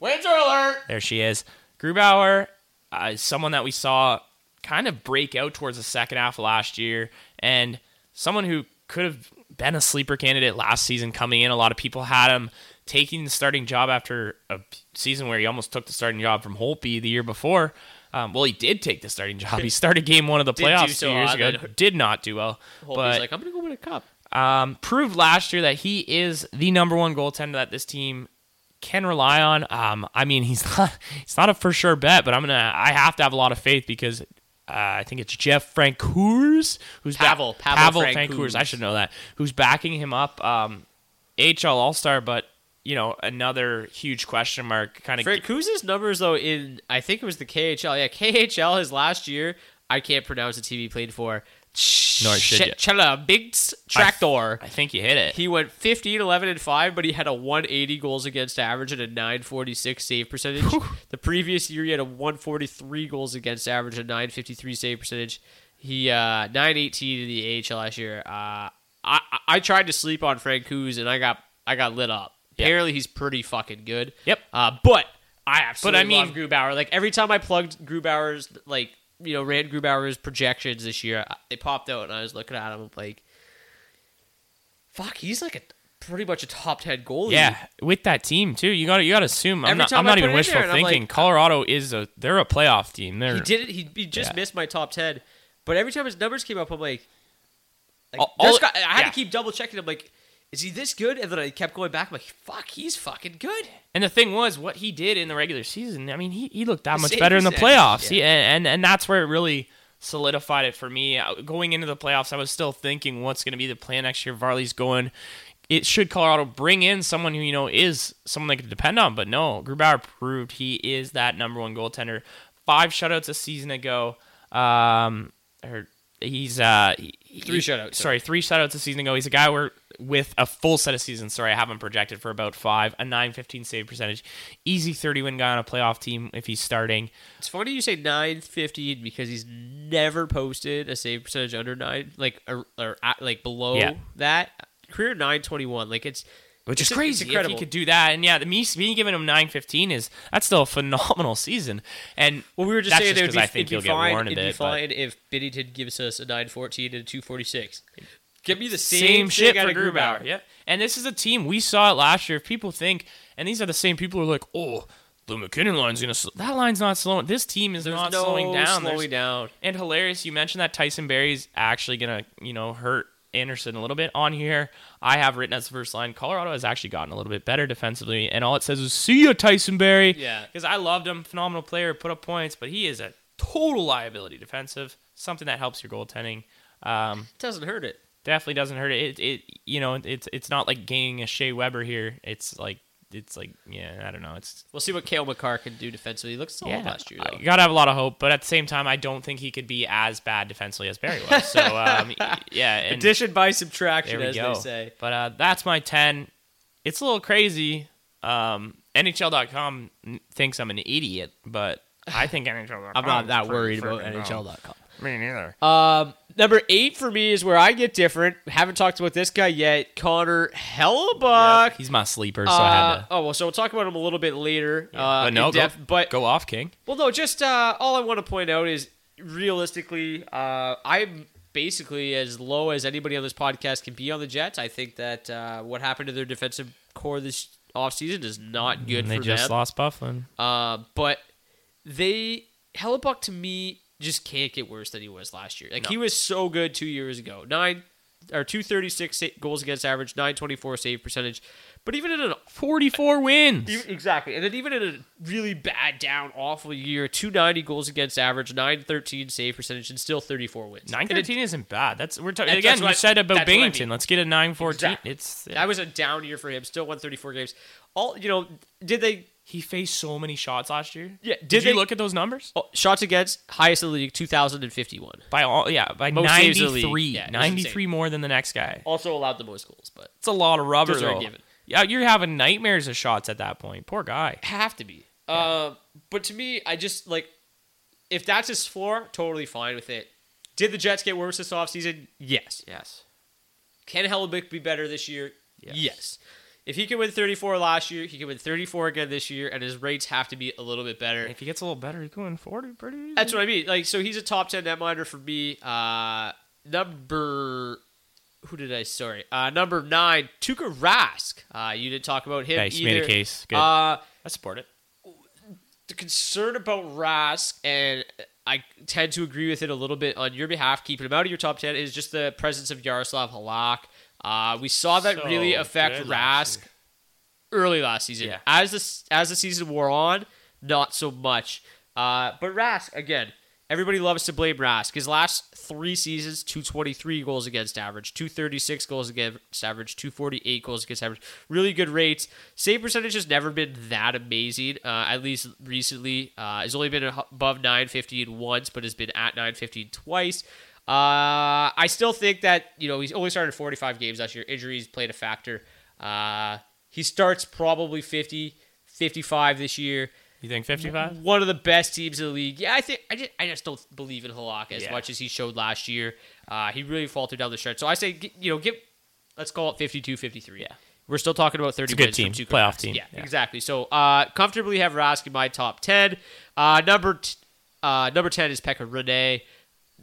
Windsor alert! There she is. Grubauer uh, is someone that we saw kind of break out towards the second half of last year, and someone who could have been a sleeper candidate last season coming in. A lot of people had him taking the starting job after a season where he almost took the starting job from Holtby the year before. Um, well, he did take the starting job. He started game one of the playoffs so two years odd. ago. Did not do well. Holtby's but, like, I'm going to go win a cup. Um, proved last year that he is the number one goaltender that this team can rely on. Um, I mean, he's not, it's not a for sure bet, but I'm gonna. I have to have a lot of faith because... Uh, I think it's Jeff Francoeurs, who's Pavel, ba- Pavel, Pavel Francoeurs. I should know that. Who's backing him up? Um, A H L All Star, but you know another huge question mark. Kind of Francours's numbers though in I think it was the K H L. Yeah, K H L his last year. I can't pronounce the team he played for. No, I should. Chela Big Tractor. I think you hit it. He went fifteen, eleven, and five, but he had a one eighty goals against average and a nine forty-six save percentage. Whew. The previous year, he had a one forty-three goals against average and a nine fifty-three save percentage. He uh, nine eighteen in the A H L last year. Uh, I I tried to sleep on Francoeurs and I got I got lit up. Yep. Apparently, he's pretty fucking good. Yep. Uh, but I absolutely but I mean, love Grubauer. Like every time I plugged Grubauer's like. You know, Rand Grubauer's projections this year, they popped out, and I was looking at him like, fuck, he's like a pretty much a top ten goalie. Yeah, with that team, too. You got to you gotta assume. I'm Every not, I'm not even wishful thinking. Like, Colorado is a, they're a playoff team. They're, he did it. He, he just yeah. missed my top ten. But every time his numbers came up, I'm like, like all, all, got, I had yeah. to keep double checking him. Like, is he this good? And then I kept going back. I'm like, fuck, he's fucking good. And the thing was, what he did in the regular season, I mean, he, he looked that much better in the playoffs. Yeah. He, and, and and that's where it really solidified it for me. Going into the playoffs, I was still thinking, what's going to be the plan next year? Varley's going. It should Colorado bring in someone who, you know, is someone they could depend on. But no, Grubauer proved he is that number one goaltender. Five shutouts a season ago. Um, or he's uh, he, Three shutouts. Sorry, three shutouts a season ago. He's a guy where... with a full set of seasons, sorry, I have him projected for about five, a nine fifteen save percentage. Easy thirty-win guy on a playoff team if he's starting. It's funny you say nine fifteen because he's never posted a save percentage under nine, like or, or like below yeah. that. Career nine twenty-one, like it's... Which it's is crazy if he could do that. And yeah, the me, me giving him nine fifteen is, that's still a phenomenal season. And well, we were just saying because I think you'll get warranted. It'd be fine if Binnington gives us a nine fourteen and a two forty-six. Give me the same, same shit for Grubauer. Grubauer. Yeah. And this is a team, we saw it last year. If people think, and these are the same people who are like, oh, the McKinnon line's going to slow. That line's not slowing. This team is There's not no slowing down. Slowing There's, down. And hilarious, you mentioned that Tyson Berry's actually going to, you know, hurt Anderson a little bit. On here, I have written as the first line, Colorado has actually gotten a little bit better defensively, and all it says is, see ya, Tyson Berry. Yeah. Because I loved him. Phenomenal player, put up points, but he is a total liability defensive, something that helps your goaltending. Um, it doesn't hurt it. Definitely doesn't hurt it. It, it, you know, it's it's not like gaining a Shea Weber here. It's like it's like yeah, I don't know. It's we'll see what Cale Makar can do defensively. He looked solid yeah, last year. Though. You gotta have a lot of hope, but at the same time, I don't think he could be as bad defensively as Barry was. So um, yeah, and addition by subtraction, as go. They say. But uh, that's my ten. It's a little crazy. Um, N H L dot com thinks I'm an idiot, but I think N H L dot com. I'm not that worried about N H L dot com. Me neither. Um, number eight for me is where I get different. Haven't talked about this guy yet. Connor Hellebuyck. Yep. He's my sleeper, so uh, I had to... Oh, well, so we'll talk about him a little bit later. Yeah. Uh, but no, go, but, go off, King. Well, no, just uh, all I want to point out is, realistically, uh, I'm basically as low as anybody on this podcast can be on the Jets. I think that uh, what happened to their defensive core this offseason is not good and for them. They just lost Bufflin. Uh, but they... Hellebuyck, to me... just can't get worse than he was last year. Like, no. He was so good two years ago. Nine or two thirty-six goals against average, nine twenty-four save percentage. But even in a forty-four wins. Exactly. And then even in a really bad, down, awful year, two ninety goals against average, nine thirteen save percentage, and still thirty-four wins. nine thirteen it, isn't bad. That's we're talking again, you I, said about Binnington. I mean. Let's get a nine fourteen. Exactly. It's yeah. That was a down year for him. Still won thirty-four games. All, you know, did they He faced so many shots last year. Yeah, did, did they, you look at those numbers? Oh, shots against highest in the league, two thousand and fifty-one. By all, yeah, by most ninety-three, yeah, ninety-three more than the next guy. Also allowed the most goals, but it's a lot of rubber though. Yeah, you're having nightmares of shots at that point. Poor guy. Have to be. Yeah. Uh, but to me, I just like if that's his floor, totally fine with it. Did the Jets get worse this offseason? Yes. Yes. Can Hellebuyck be better this year? Yes. Yes. If he can win thirty-four last year, he can win thirty-four again this year, and his rates have to be a little bit better. If he gets a little better, he can win forty pretty easy. That's what I mean. Like, so he's a top ten netminder for me. Uh, number, who did I, sorry. Uh, number nine, Tuukka Rask. Uh, you didn't talk about him nice, either. Nice, made a case. Good. Uh, I support it. The concern about Rask, and I tend to agree with it a little bit on your behalf, keeping him out of your top ten, is just the presence of Jaroslav Halak. Uh, we saw that so really affect Rask early last season. Yeah. As the as the season wore on, not so much. Uh, but Rask, again, everybody loves to blame Rask. His last three seasons, two twenty-three goals against average, two thirty-six goals against average, two forty-eight goals against average. Really good rates. Save percentage has never been that amazing, uh, at least recently. Uh, it's only been above nine fifteen once, but has been at nine fifteen twice. Uh, I still think that, you know, he's only started forty-five games last year. Injuries played a factor. Uh, he starts probably fifty, fifty-five this year. You think fifty-five? One of the best teams in the league. Yeah, I think I just, I just don't believe in Halak as yeah. much as he showed last year. Uh, he really faltered down the stretch. So I say, you know, give, let's call it fifty-two, fifty-three. Yeah. We're still talking about thirty wins. It's a good team. Playoff team. Yeah, yeah, exactly. So, uh, comfortably have Rask in my top ten. Uh, number, t- uh, number ten is Pekka Rinne.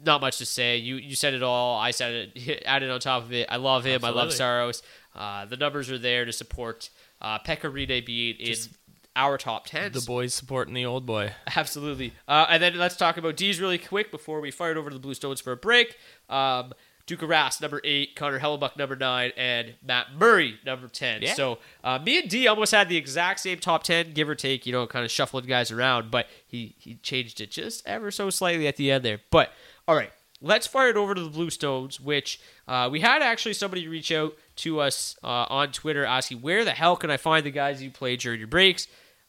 Not much to say. You you said it all. I said it. Added on top of it. I love him. Absolutely. I love Saros. Uh, the numbers are there to support uh, Pekka Rinne being just in our top ten. The boys supporting the old boy. Absolutely. Uh, and then let's talk about D's really quick before we fire it over to the Blue Stones for a break. Um, Tuukka Rask, number eight. Connor Hellebuyck, number nine. And Matt Murray, number ten. Yeah. So uh, me and D almost had the exact same top ten, give or take, you know, kind of shuffling guys around. But he, he changed it just ever so slightly at the end there. But all right, let's fire it over to the Blue Stones, which uh, we had actually somebody reach out to us uh, on Twitter asking, where the hell can I find the guys you played during your breaks?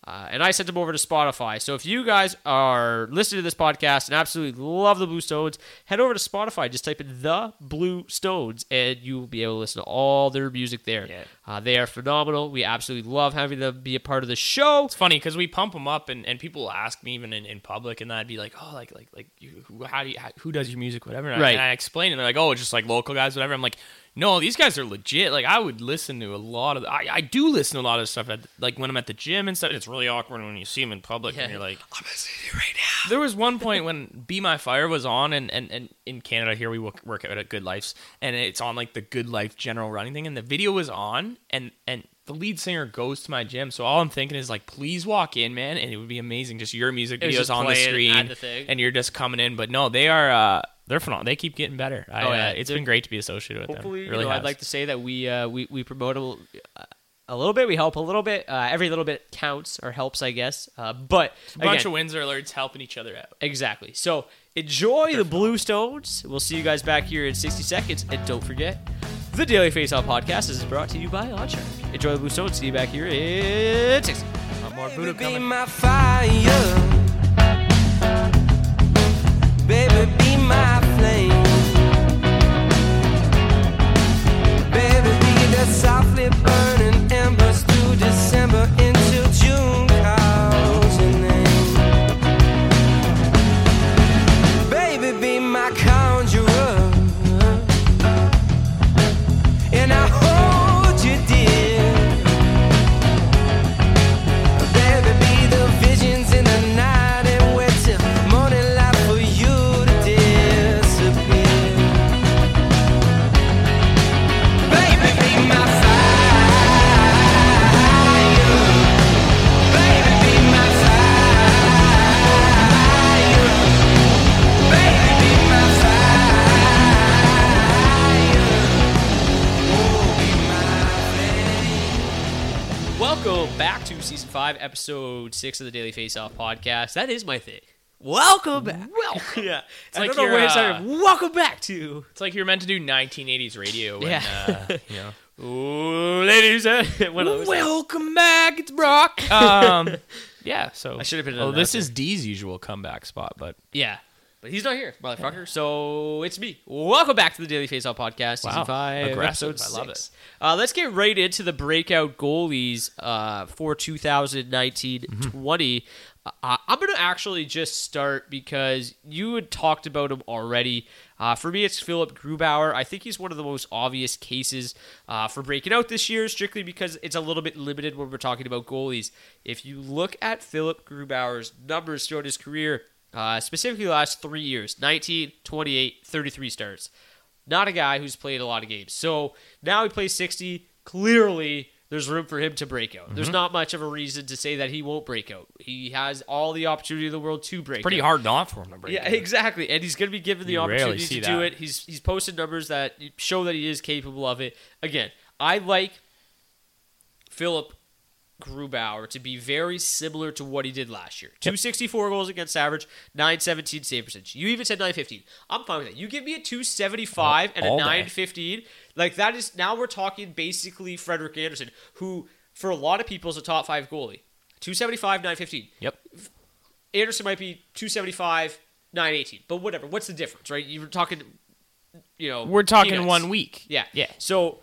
Uh, and I sent them over to Spotify. So if you guys are listening to this podcast and absolutely love the Blue Stones, head over to Spotify. Just type in The Blue Stones, and you will be able to listen to all their music there. Yeah. Uh, they are phenomenal. We absolutely love having them be a part of the show. It's funny because we pump them up, and, and people will ask me even in, in public, and I'd be like, oh, like, like, like, you, who, how do you, how, who does your music, whatever. And, right. I, and I explain it. They're like, oh, just like local guys, whatever. I'm like, no, these guys are legit. Like, I would listen to a lot of... I, I do listen to a lot of stuff, at, like, when I'm at the gym and stuff. It's really awkward when you see them in public yeah. and you're like, I'm listening to you right now. There was one point when Be My Fire was on, and, and, and in Canada here, we work, work out at Good Life's, and it's on, like, the Good Life general running thing, and the video was on, and, and the lead singer goes to my gym, so all I'm thinking is, like, please walk in, man, and it would be amazing. Just your music videos on the screen, the and you're just coming in. But, no, they are... Uh, They're phenomenal. They keep getting better. I, oh, yeah. uh, it's been great to be associated with hopefully, them. Hopefully, really you know, I'd like to say that we uh, we we promote a, a little bit. We help a little bit. Uh, every little bit counts or helps, I guess. Uh, but it's a bunch again, of Windsor alerts helping each other out. Exactly. So enjoy They're the phenomenal. Blue Stones. We'll see you guys back here in sixty seconds. And don't forget, the Daily Faceoff podcast is brought to you by OnShark. Enjoy the Blue Stones. See you back here in sixty. I'm more Buddha coming. Be my fire. Baby, be my flame. Baby, be that softly burning embers through December into June calls your name. Baby, be my conjurer, and I hold you dear. Baby, be the visions in the night. Welcome back to Season five, Episode six of the Daily Faceoff Podcast. That is my thing. Welcome back. Welcome. Yeah. It's I like don't know where uh, welcome back to. It's like you're meant to do nineteen eighties radio. When, yeah. Uh, you know. Ooh, ladies, uh, welcome back. It's Brock. Um, yeah. So I should have been. Oh, this is D's usual comeback spot, but yeah, but he's not here, motherfucker. Yeah. So it's me. Welcome back to the Daily Faceoff Podcast, wow. Season Five, Aggressive. Episode six. I love it. Uh, let's get right into the breakout goalies uh, for two thousand nineteen mm-hmm. twenty. Uh, I'm gonna actually just start because you had talked about him already. Uh, for me, it's Philip Grubauer. I think he's one of the most obvious cases uh, for breaking out this year, strictly because it's a little bit limited when we're talking about goalies. If you look at Philip Grubauer's numbers throughout his career, uh, specifically the last three years, nineteen, twenty-eight, thirty-three starts. Not a guy who's played a lot of games. So now he plays sixty. Clearly, there's room for him to break out. Mm-hmm. There's not much of a reason to say that he won't break out. He has all the opportunity in the world to break out. It's pretty out. hard not for him to break yeah, out. Yeah, exactly. And he's going to be given the you opportunity to that. do it. He's he's posted numbers that show that he is capable of it. Again, I like Philip Grubauer to be very similar to what he did last year. two sixty-four goals against average, nine seventeen save percentage. You even said nine fifteen. I'm fine with that. You give me a two seventy-five and a nine fifteen. Like, that is, now we're talking basically Henrik Anderson, who for a lot of people is a top five goalie. two seventy-five, nine fifteen. Yep. Anderson might be two seventy-five, nine eighteen. But whatever. What's the difference, right? You're talking, you know. We're talking peanuts. One week. Yeah. Yeah. So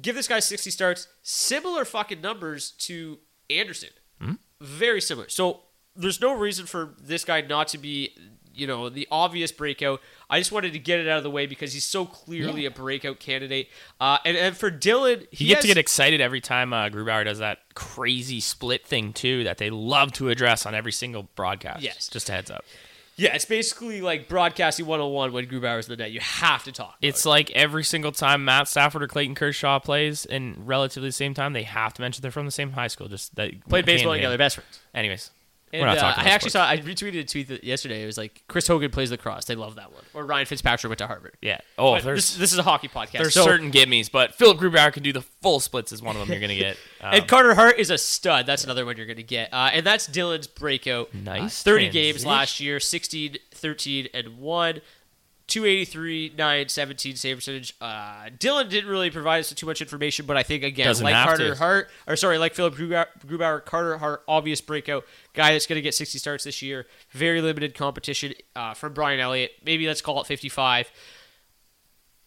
give this guy sixty starts. Similar fucking numbers to Anderson. Mm-hmm. Very similar. So there's no reason for this guy not to be, you know, the obvious breakout. I just wanted to get it out of the way because he's so clearly yeah. a breakout candidate. Uh, and, and for Dylan, he, he gets has, to get excited every time uh, Grubauer does that crazy split thing too that they love to address on every single broadcast. Yes. Just a heads up. Yeah, it's basically like broadcasting one oh one when Grubauer's in the net. You have to talk about It's it. Like every single time Matt Stafford or Clayton Kershaw plays in relatively the same time, they have to mention they're from the same high school. Just they Played baseball together, best friends. Anyways. And, uh, I actually sports. saw, I retweeted a tweet that yesterday. It was like, Chris Hogan plays lacrosse. They love that one. Or Ryan Fitzpatrick went to Harvard. Yeah. Oh, this, this is a hockey podcast. There's so, certain gimmies, but Philip Grubauer can do the full splits is one of them you're going to get. Um, and Carter Hart is a stud. That's another one you're going to get. Uh, and that's Dylan's breakout. Nice. Uh, thirty transition. Games last year, sixteen, thirteen, and one. two eighty-three, nine seventeen save percentage. Uh, Dylan didn't really provide us with too much information, but I think, again, Doesn't like Carter to. Hart, or sorry, like Philip Grubauer, Grubauer, Carter Hart, obvious breakout guy that's going to get sixty starts this year. Very limited competition uh, from Brian Elliott. Maybe let's call it fifty-five.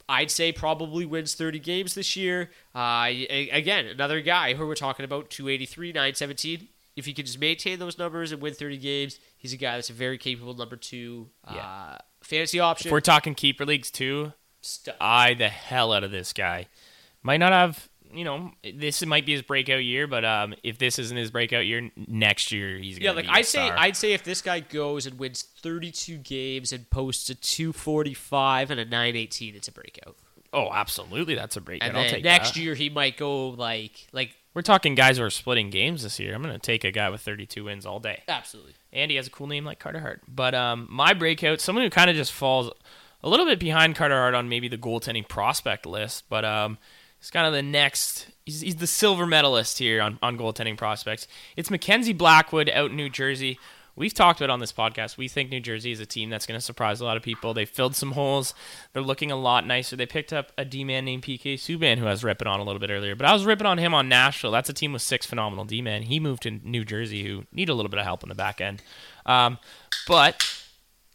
I'd say probably wins thirty games this year. Uh, again, another guy who we're talking about, two eighty-three, nine seventeen. If he can just maintain those numbers and win thirty games, he's a guy that's a very capable number two. Yeah. Uh, Fantasy option. If we're talking keeper leagues too, Stuff. eye the hell out of this guy. Might not have, you know, this might be his breakout year, but um, if this isn't his breakout year, next year he's gonna yeah. Like be I'd a say, star. I'd say if this guy goes and wins thirty-two games and posts a two forty-five and a nine eighteen, it's a breakout. Oh, absolutely, that's a breakout. And I'll take next that. year he might go like like. We're talking guys who are splitting games this year. I'm going to take a guy with thirty-two wins all day. Absolutely. And he has a cool name like Carter Hart. But um, my breakout, someone who kind of just falls a little bit behind Carter Hart on maybe the goaltending prospect list, but um, he's kind of the next, he's, he's the silver medalist here on, on goaltending prospects. It's Mackenzie Blackwood out in New Jersey. We've talked about it on this podcast. We think New Jersey is a team that's going to surprise a lot of people. They filled some holes. They're looking a lot nicer. They picked up a D-man named P K Subban, who I was ripping on a little bit earlier. But I was ripping on him on Nashville. That's a team with six phenomenal D-men. He moved to New Jersey, who need a little bit of help in the back end. Um, but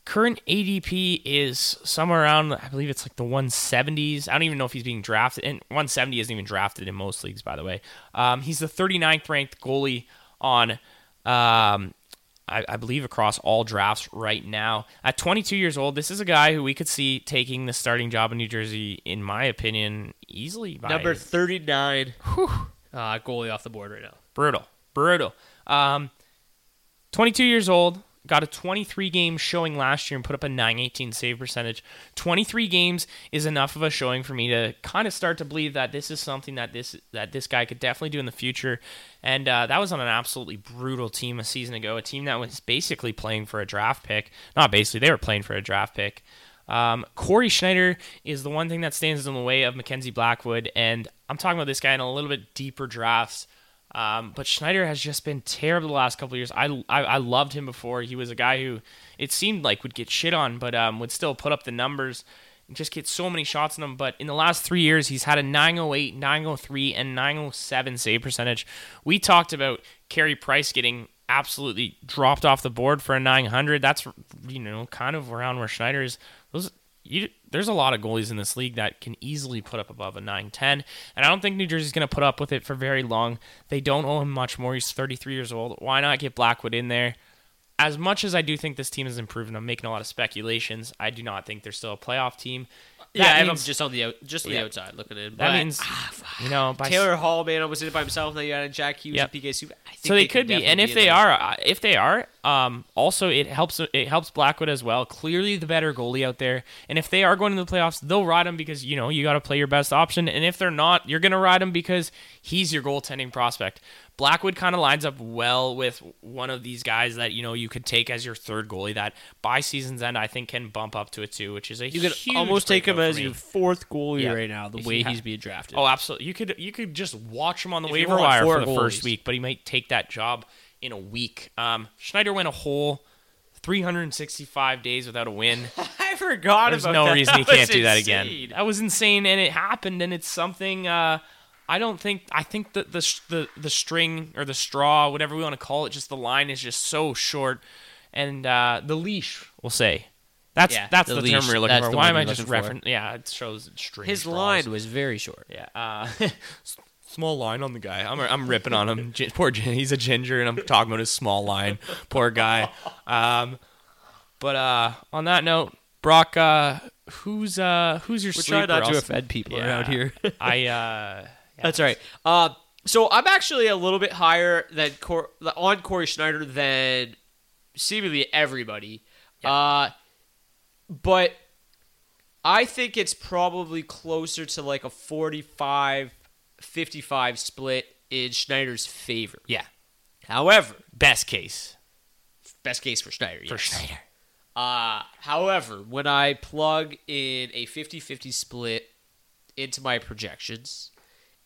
current A D P is somewhere around, I believe it's like the one seventies. I don't even know if he's being drafted. And one seventy isn't even drafted in most leagues, by the way. Um, he's the thirty-ninth ranked goalie on Um, I believe across all drafts right now. At twenty-two years old, this is a guy who we could see taking the starting job in New Jersey, in my opinion, easily. By Number thirty-nine whew, uh, goalie off the board right now. Brutal. Brutal. Um, twenty-two years old, got a twenty-three game showing last year and put up a nine eighteen save percentage. twenty-three games is enough of a showing for me to kind of start to believe that this is something that this that this guy could definitely do in the future. And uh, that was on an absolutely brutal team a season ago, a team that was basically playing for a draft pick. Not basically, they were playing for a draft pick. Um, Corey Schneider is the one thing that stands in the way of Mackenzie Blackwood, and I'm talking about this guy in a little bit deeper drafts. Um, but Schneider has just been terrible the last couple of years. I, I, I loved him before. He was a guy who it seemed like would get shit on, but um, would still put up the numbers and just get so many shots in him. But in the last three years, he's had a nine oh eight, nine oh three, and nine oh seven save percentage. We talked about Carey Price getting absolutely dropped off the board for a nine hundred. That's, you know, kind of around where Schneider is. Those, you, there's a lot of goalies in this league that can easily put up above a nine ten, and I don't think New Jersey's going to put up with it for very long. They don't owe him much more. He's thirty-three years old. Why not get Blackwood in there? As much as I do think this team has improved, and I'm making a lot of speculations, I do not think they're still a playoff team. That yeah, means, I have just on the out, just on yeah. the outside looking at it. That means ah, you know by Taylor s- Hall, man, almost did it by himself. Now you added Jack Hughes yep. and P K Subban. So they, they could be, and if be they are, uh, if they are, um, also it helps it helps Blackwood as well. Clearly the better goalie out there, and if they are going to the playoffs, they'll ride him because you know you got to play your best option, and if they're not, you're gonna ride him because he's your goaltending prospect. Blackwood kind of lines up well with one of these guys that, you know, you could take as your third goalie that by season's end I think can bump up to a two, which is a huge. You could almost take him as your fourth goalie yeah. right now, the way he he's being drafted. Oh, absolutely. You could you could just watch him on the if waiver wire for the goalies. First week, but he might take that job in a week. Um, Schneider went a whole three hundred sixty-five days without a win. I forgot There's about no that. There's no reason he can't insane. do that again. That was insane, and it happened, and it's something... Uh, I don't think I think that the the the string or the straw, whatever we want to call it, just the line is just so short, and uh, the leash, we'll say, that's yeah, that's the, the leash, term we're looking for. Why am I just referencing? Yeah, it shows string. His straws. Line was very short. Yeah, uh, small line on the guy. I'm I'm ripping on him. Poor he's a ginger, and I'm talking about his small line. Poor guy. Um, but uh, on that note, Brock, uh, who's uh who's your we're sleeper? We're trying not to offend people yeah, around here. I. Uh, That's right. Uh, so I'm actually a little bit higher than Cor- on Corey Schneider than seemingly everybody. Yeah. Uh, but I think it's probably closer to like a forty-five fifty-five split in Schneider's favor. Yeah. However. Best case. Best case for Schneider. For yes. Schneider. Uh, however, when I plug in a fifty-fifty split into my projections...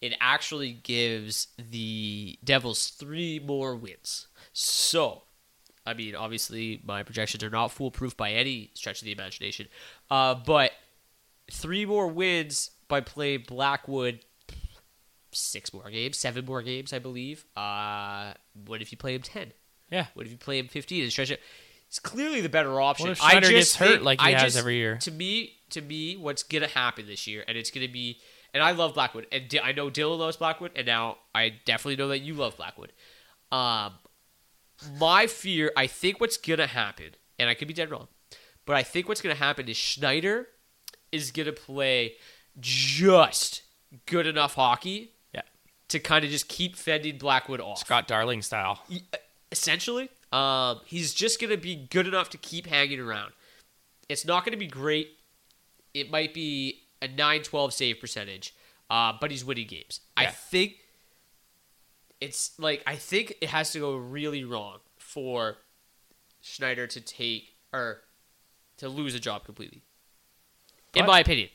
it actually gives the Devils three more wins. So, I mean, obviously my projections are not foolproof by any stretch of the imagination. Uh, but three more wins by playing Blackwood, six more games, seven more games, I believe. Uh, what if you play him ten? Yeah. What if you play him fifteen and stretch it? It's clearly the better option. What if Schneider I just gets hurt like he I has just, every year? To me, to me, what's going to happen this year, and it's going to be... and I love Blackwood, and I know Dylan loves Blackwood, and now I definitely know that you love Blackwood. Um, my fear, I think what's going to happen, and I could be dead wrong, but I think what's going to happen is Schneider is going to play just good enough hockey yeah. to kind of just keep fending Blackwood off. Scott Darling style. Essentially, um, he's just going to be good enough to keep hanging around. It's not going to be great. It might be... a nine twelve save percentage, uh, but he's winning games. Yeah. I think it's like I think it has to go really wrong for Schneider to take or to lose a job completely, but, in my opinion.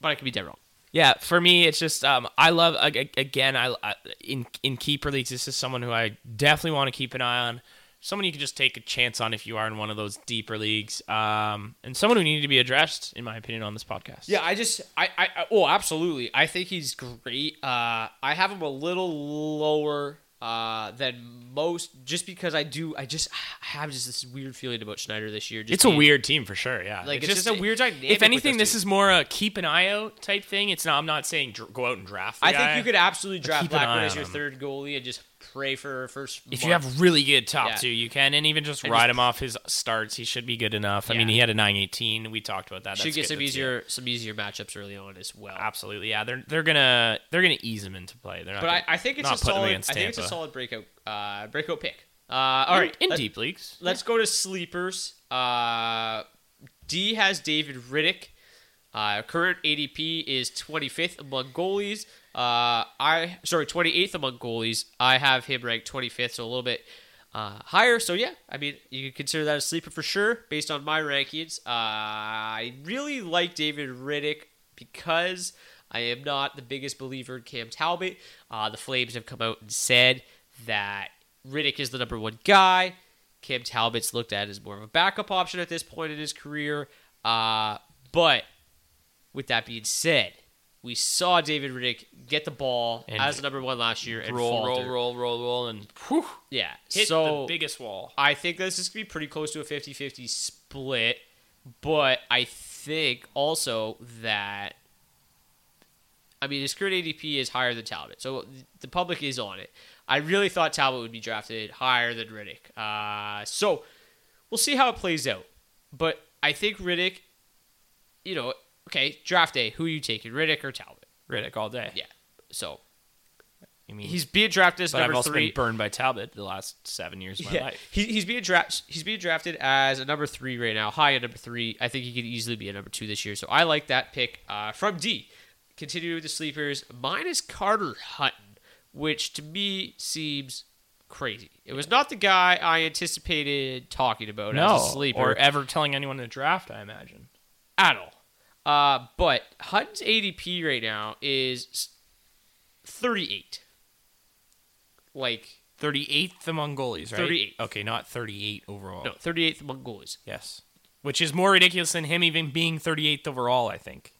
But I could be dead wrong. Yeah, for me, it's just um, I love again. I, I in in keeper leagues, this is someone who I definitely want to keep an eye on. Someone you can just take a chance on if you are in one of those deeper leagues, um, and someone who needed to be addressed, in my opinion, on this podcast. Yeah, I just, I, I, I oh, absolutely. I think he's great. Uh, I have him a little lower uh, than most, just because I do. I just I have just this weird feeling about Schneider this year. Just it's being, a weird team for sure. Yeah, like it's, it's just, just a weird dynamic. If anything, this team. Is more a keep an eye out type thing. It's not. I'm not saying dr- go out and draft. The I guy, think you could absolutely draft Blackwood as your him. third goalie and just. Pray for first. If month. You have really good top yeah. two, you can, and even just and ride just, him off his starts. He should be good enough. I yeah. mean, he had a nine eighteen. We talked about that. Should That's get some easier, it. some easier matchups early on as well. Absolutely, yeah. They're they're gonna they're gonna ease him into play. They're not. But gonna, I, I think it's a solid. I think it's a solid breakout uh, breakout pick. Uh, all in, right, in let, deep leagues. Let's yeah. go to sleepers. Uh, D has David Rittich. Uh, current A D P is twenty-fifth among goalies. Uh, I sorry, twenty-eighth among goalies. I have him ranked twenty-fifth, so a little bit uh, higher. So yeah, I mean, you can consider that a sleeper for sure based on my rankings. Uh, I really like David Rittich because I am not the biggest believer in Cam Talbot. Uh, the Flames have come out and said that Rittich is the number one guy. Cam Talbot's looked at as more of a backup option at this point in his career. Uh, but with that being said, we saw David Rittich get the ball and as the number one last year and roll, roll, roll, roll, roll, and whew, yeah, hit so the biggest wall. I think this is going to be pretty close to a fifty-fifty split, but I think also that, I mean, his current A D P is higher than Talbot, so the public is on it. I really thought Talbot would be drafted higher than Rittich. Uh, so we'll see how it plays out. But I think Rittich, you know, okay, draft day, who are you taking, Rittich or Talbot? Rittich all day. Yeah. So I mean, he's being drafted as number three. But I've also been burned by Talbot the last seven years of my yeah. life. He, he's, being dra- he's being drafted as a number three right now, high at number three. I think he could easily be a number two this year. So I like that pick uh, from D. Continuing with the sleepers, mine is Carter Hutton, which to me seems crazy. It was not the guy I anticipated talking about no, as a sleeper. Or ever telling anyone in the draft, I imagine. At all. Uh, but Hutton's A D P right now is thirty-eight. Like thirty-eighth among goalies, right? thirty-eight. Okay, not thirty-eight overall. No, thirty-eighth among goalies. Yes. Which is more ridiculous than him even being thirty-eighth overall, I think.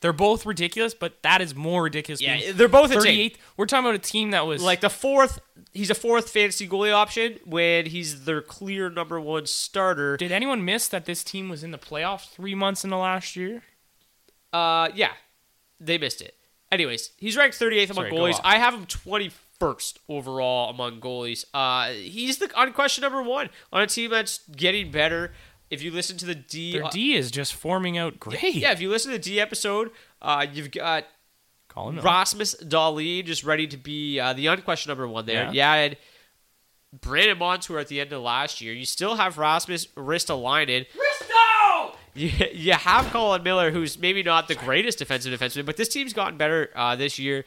They're both ridiculous, but that is more ridiculous. Yeah, they're both a team. We're talking about a team that was like the fourth. He's a fourth fantasy goalie option when he's their clear number one starter. Did anyone miss that this team was in the playoffs three months in the last year? Uh, yeah, they missed it. Anyways, he's ranked thirty-eighth among Sorry, goalies. Go I have him twenty-first overall among goalies. Uh, he's the unquestioned number one on a team that's getting better. If you listen to the D... Their D is just forming out great. Yeah, if you listen to the D episode, uh, you've got Rasmus Dahlin just ready to be uh, the unquestioned number one there. Yeah, yeah, and Brandon Montour at the end of last year. You still have Rasmus Ristolainen. Risto! You, you have Colin Miller, who's maybe not the greatest defensive defenseman, but this team's gotten better uh, this year.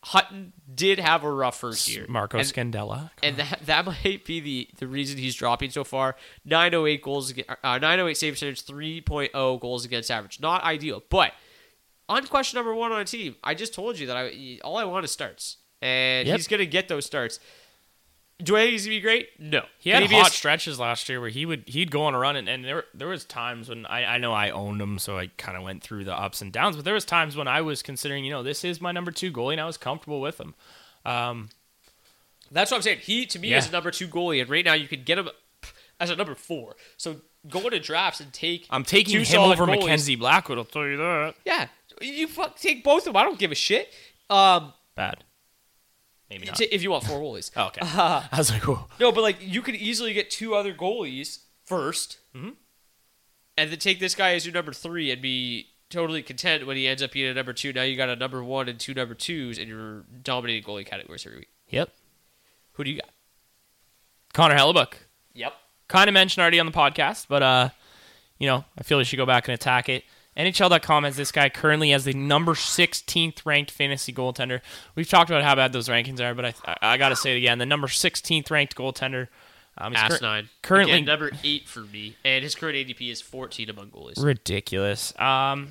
Hutton did have a rough first year. Marco and, Scandella. And that, that might be the, the reason he's dropping so far. nine oh eight goals, uh, nine oh eight save percentage, three point oh goals against average. Not ideal, but on question number one on a team, I just told you that I all I want is starts. And yep. he's going to get those starts. Do I think he's going to be great? No. He had Maybe hot a... stretches last year where he would, he'd go on a run, and, and there there was times when, I, I know I owned him, so I kind of went through the ups and downs, but there was times when I was considering, you know, this is my number two goalie, and I was comfortable with him. Um, That's what I'm saying. He, to me, yeah. is a number two goalie, and right now you can get him as a number four. So go to drafts and take I'm taking two him solid over goalies. Mackenzie Blackwood, I'll tell you that. Yeah. You fuck take both of them. I don't give a shit. Um, Bad. Maybe not. If you want four goalies. oh, okay. Uh, I was like, whoa. No, but like you could easily get two other goalies first mm-hmm. and then take this guy as your number three and be totally content when he ends up being a number two. Now you got a number one and two number twos and you're dominating goalie categories every week. Yep. Who do you got? Connor Hellebuyck. Yep. Kind of mentioned already on the podcast, but uh, you know, I feel you should go back and attack it. N H L dot com has this guy currently as the number sixteenth ranked fantasy goaltender. We've talked about how bad those rankings are, but I I, I got to say it again. The number sixteenth ranked goaltender. Um, Ass cur- nine. Currently again, number eight for me, and his current A D P is fourteen among goalies. Ridiculous. Um,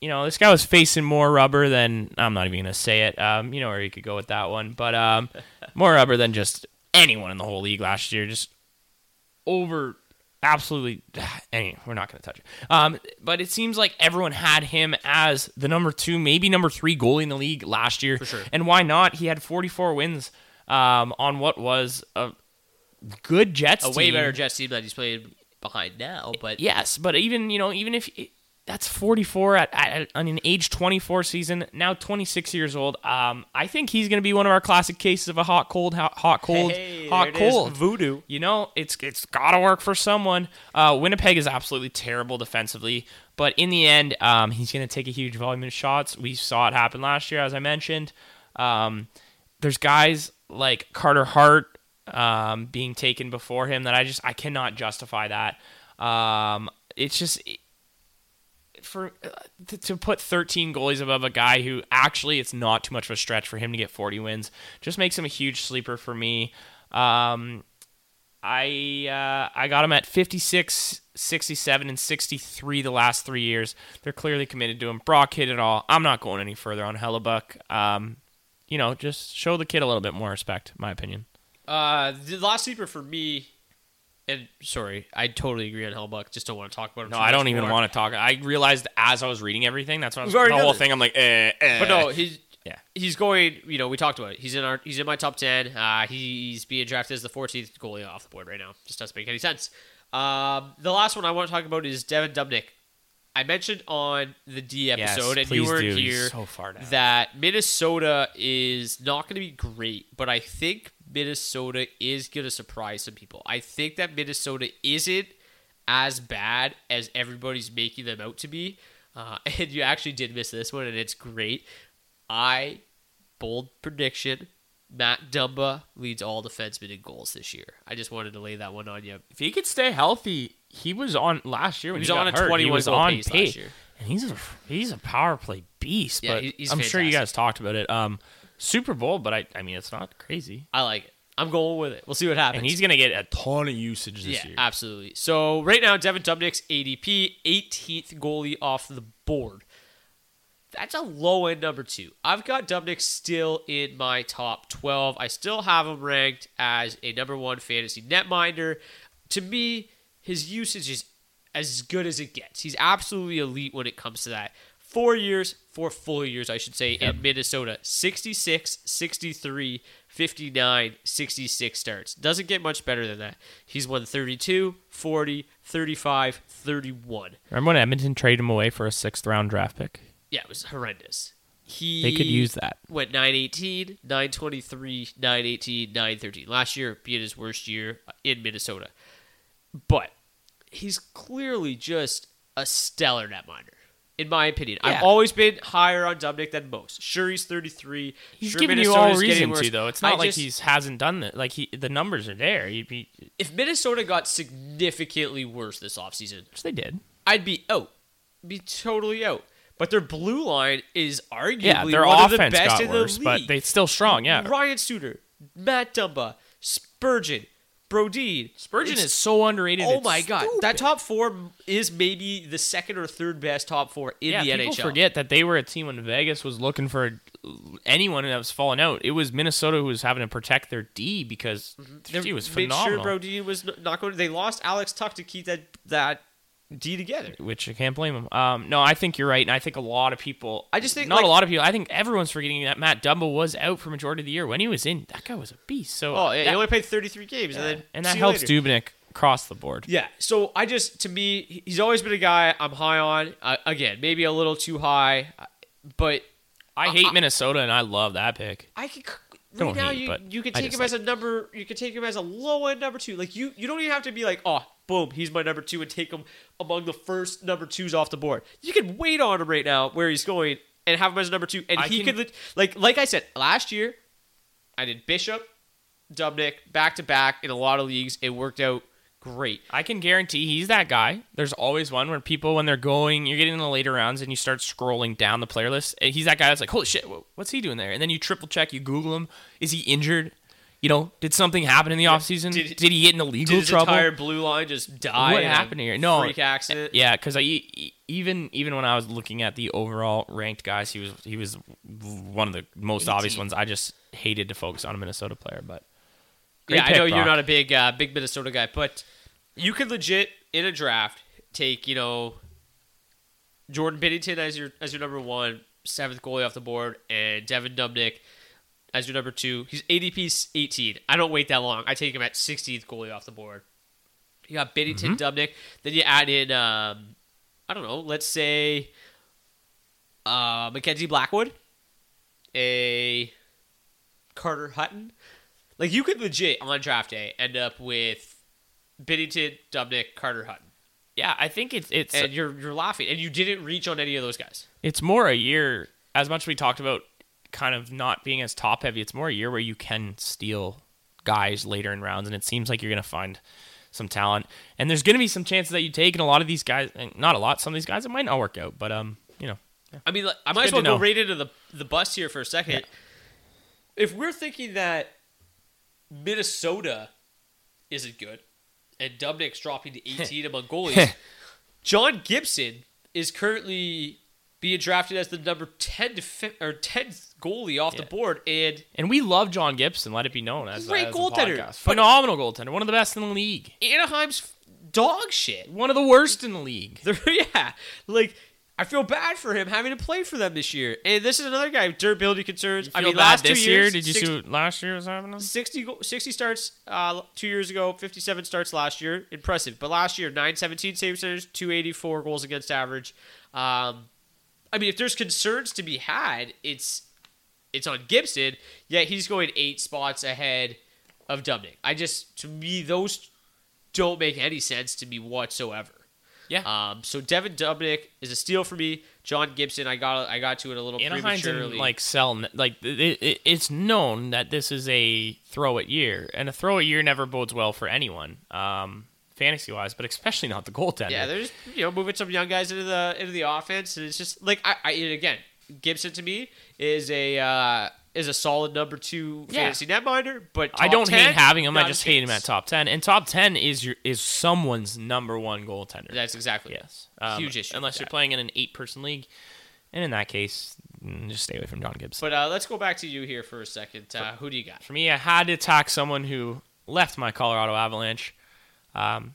you know, this guy was facing more rubber than, I'm not even going to say it, um, you know where you could go with that one, but um, more rubber than just anyone in the whole league last year. Just over... Absolutely. Anyway, we're not going to touch it. Um, but it seems like everyone had him as the number two, maybe number three goalie in the league last year. For sure. And why not? He had forty-four wins um, on what was a good Jets team. A way better Jets team that he's playing behind now. But yes, but even, you know, even if it, that's forty-four at, at, at an age twenty-four season, now twenty-six years old. Um, I think he's going to be one of our classic cases of a hot, cold, hot, hot cold, hey, hot, cold voodoo. You know, it's it's got to work for someone. Uh, Winnipeg is absolutely terrible defensively, but in the end, um, he's going to take a huge volume of shots. We saw it happen last year, as I mentioned. Um, there's guys like Carter Hart um, being taken before him that I just I cannot justify that. Um, it's just. It, For uh, to, to put thirteen goalies above a guy who actually it's not too much of a stretch for him to get forty wins just makes him a huge sleeper for me. Um, I uh, I got him at fifty-six sixty-seven and sixty-three the last three years. They're clearly committed to him. Brock hit it all. I'm not going any further on Hellebuyck. Um, you know, just show the kid a little bit more respect, in my opinion. Uh, the last sleeper for me, and sorry, I totally agree on Hellebuyck. Just don't want to talk about him. No, I don't even more. want to talk. I realized as I was reading everything, that's when I was the whole it. thing. I'm like, eh, eh. But no, he's yeah, he's going. You know, we talked about it. He's in our. He's in my top ten. Uh, he's being drafted as the fourteenth goalie off the board right now. Just doesn't make any sense. Um, the last one I want to talk about is Devan Dubnyk. I mentioned on the D episode, yes, and you weren't do. here, so far down. that Minnesota is not going to be great, but I think Minnesota is going to surprise some people. I think that Minnesota isn't as bad as everybody's making them out to be. Uh, and you actually did miss this one, and it's great. I, bold prediction, Matt Dumba leads all defensemen in goals this year. I just wanted to lay that one on you. If he could stay healthy, he was on last year when he, he was on a twenty-one goal pace last year. And he's a he's a power play beast. Yeah, but he's I'm fantastic. Sure you guys talked about it. Um, Super Bowl, but I I mean it's not crazy. I like it. I'm going with it. We'll see what happens. And he's gonna get a ton of usage this yeah, year. Absolutely. So right now, Devan Dubnyk's A D P, eighteenth goalie off the board. That's a low-end number two. I've got Dubnyk still in my top twelve. I still have him ranked as a number one fantasy netminder. To me, his usage is as good as it gets. He's absolutely elite when it comes to that. Four years, four full years, I should say, yep. in Minnesota. sixty-six, sixty-three, fifty-nine, sixty-six starts. Doesn't get much better than that. He's won thirty-two, forty, thirty-five, thirty-one. Remember when Edmonton traded him away for a sixth-round draft pick? Yeah, it was horrendous. He they could use that. Went nine eighteen, nine twenty-three, nine eighteen, nine thirteen. Last year being his worst year in Minnesota. But he's clearly just a stellar netminder, in my opinion. Yeah. I've always been higher on Dubnyk than most. Sure, he's thirty-three. He's sure, giving Minnesota's you all reason to, though. It's not I like he hasn't done that. Like, he, the numbers are there. He'd be... If Minnesota got significantly worse this offseason, which they did, I'd be out. Be totally out. But their blue line is arguably yeah, their one of the best in the worse, league. But they're still strong, yeah. Ryan Suter, Matt Dumba, Spurgeon, Brodeen. Spurgeon is so underrated. Oh, it's my God. Stupid. That top four is maybe the second or third best top four in yeah, the N H L. People forget that they were a team when Vegas was looking for anyone that was falling out. It was Minnesota who was having to protect their D because mm-hmm. he was phenomenal. Made sure Brodeen was not going to... They lost Alex Tuck to keep that... that D together, which I can't blame him. Um, no, I think you're right, and I think a lot of people. I just think not like, a lot of people. I think everyone's forgetting that Matt Dumba was out for majority of the year. When he was in, that guy was a beast. So oh, yeah, that, he only played thirty-three games, yeah. and then and that helps Dubnyk across the board. Yeah. So I just to me, he's always been a guy I'm high on. Uh, again, maybe a little too high, but I hate I, Minnesota, and I love that pick. I could. Right don't now, hate, you, you can take him like as a number. You can take him as a low end number two. Like you, you don't even have to be like, oh, boom, he's my number two, and take him among the first number twos off the board. You can wait on him right now where he's going and have him as number two, and I he can, could like, like I said last year, I did Bishop, Dubnyk back to back in a lot of leagues. It worked out great. I can guarantee he's that guy. There's always one where people, when they're going, you're getting in the later rounds and you start scrolling down the player list. And he's that guy that's like, holy shit, what's he doing there? And then you triple check, you Google him. Is he injured? You know, did something happen in the offseason? Did, did he get in illegal did his trouble? Did the entire blue line just die? What happened here? No. Freak accident? Yeah, because even even when I was looking at the overall ranked guys, he was he was one of the most eighteen obvious ones. I just hated to focus on a Minnesota player, but... Great yeah, pick, I know Brock. You're not a big uh, big Minnesota guy, but you could legit, in a draft, take, you know, Jordan Binnington as your as your number one, seventh goalie off the board, and Devan Dubnyk as your number two. He's A D P eighteen. I don't wait that long. I take him at sixteenth goalie off the board. You got Binnington, mm-hmm. Dubnyk. Then you add in, um, I don't know, let's say uh, Mackenzie Blackwood, a Carter Hutton. Like, you could legit, on draft day, end up with Binnington, Dubnyk, Carter Hutton. Yeah, I think it's... it's and you're, you're laughing. And you didn't reach on any of those guys. It's more a year, as much as we talked about kind of not being as top-heavy, it's more a year where you can steal guys later in rounds, and it seems like you're going to find some talent. And there's going to be some chances that you take, and a lot of these guys... Not a lot. Some of these guys, it might not work out, but, um, you know. Yeah. I mean, like, I might as well go know. right into the, the bus here for a second. Yeah. If we're thinking that... Minnesota isn't good, and Dubnyk's dropping to eighteen among goalies. John Gibson is currently being drafted as the number ten to fi- or tenth goalie off yeah. the board, and and we love John Gibson. Let it be known as great a, as goaltender, a phenomenal goaltender, one of the best in the league. Anaheim's dog shit, one of the worst in the league. yeah, like I feel bad for him having to play for them this year. And this is another guy with durability concerns. You feel I mean, bad last this two years, year? Did you sixty, see what last year was happening? Sixty sixty starts uh, two years ago, fifty seven starts last year, impressive. But last year, nine seventeen save percentage, two eighty four goals against average. Um. I mean, if there's concerns to be had, it's it's on Gibson, yet he's going eight spots ahead of Dubnyk. I just, to me, those don't make any sense to me whatsoever. Yeah. Um. So Devan Dubnyk is a steal for me. John Gibson, I got I got to it a little Anaheim's prematurely. In, like sell, like it, it, it's known that this is a throw it year, and a throw it year never bodes well for anyone. Um. Fantasy-wise, but especially not the goaltender. Yeah, they're just, you know, moving some young guys into the into the offense, and it's just like I, I and again, Gibson to me is a uh, is a solid number two yeah. fantasy netminder. But top I don't ten, hate having him; I just hate him at top ten. And top ten is your, is someone's number one goaltender. That's exactly yes, um, huge issue. Unless you're that. playing in an eight person league, and in that case, just stay away from John Gibson. But uh, let's go back to you here for a second. Uh, for, who do you got? For me, I had to attack someone who left my Colorado Avalanche. Um,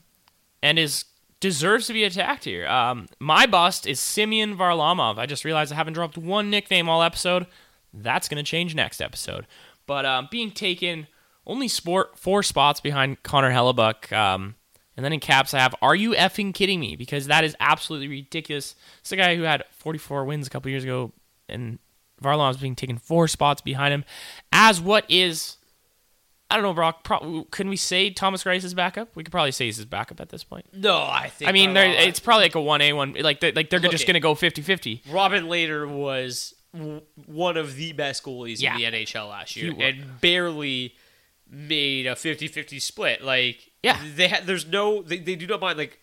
and is deserves to be attacked here. Um, my bust is Semyon Varlamov. I just realized I haven't dropped one nickname all episode. That's going to change next episode. But um, being taken only sport four spots behind Connor Hellebuyck. Um, and then in caps I have, are you effing kidding me? Because that is absolutely ridiculous. It's a guy who had forty-four wins a couple years ago, and Varlamov's being taken four spots behind him. As what is... I don't know, Brock. Pro- can we say Thomas Greiss is backup? We could probably say he's his backup at this point. No, I think. I mean, it's probably like a one A, one. Like, they're, like they're Look just it. gonna go fifty-fifty. Robin Lehner was w- one of the best goalies yeah. in the N H L last year, and barely made a fifty-fifty split. Like, yeah, they ha- there's no, they, they do not mind. Like,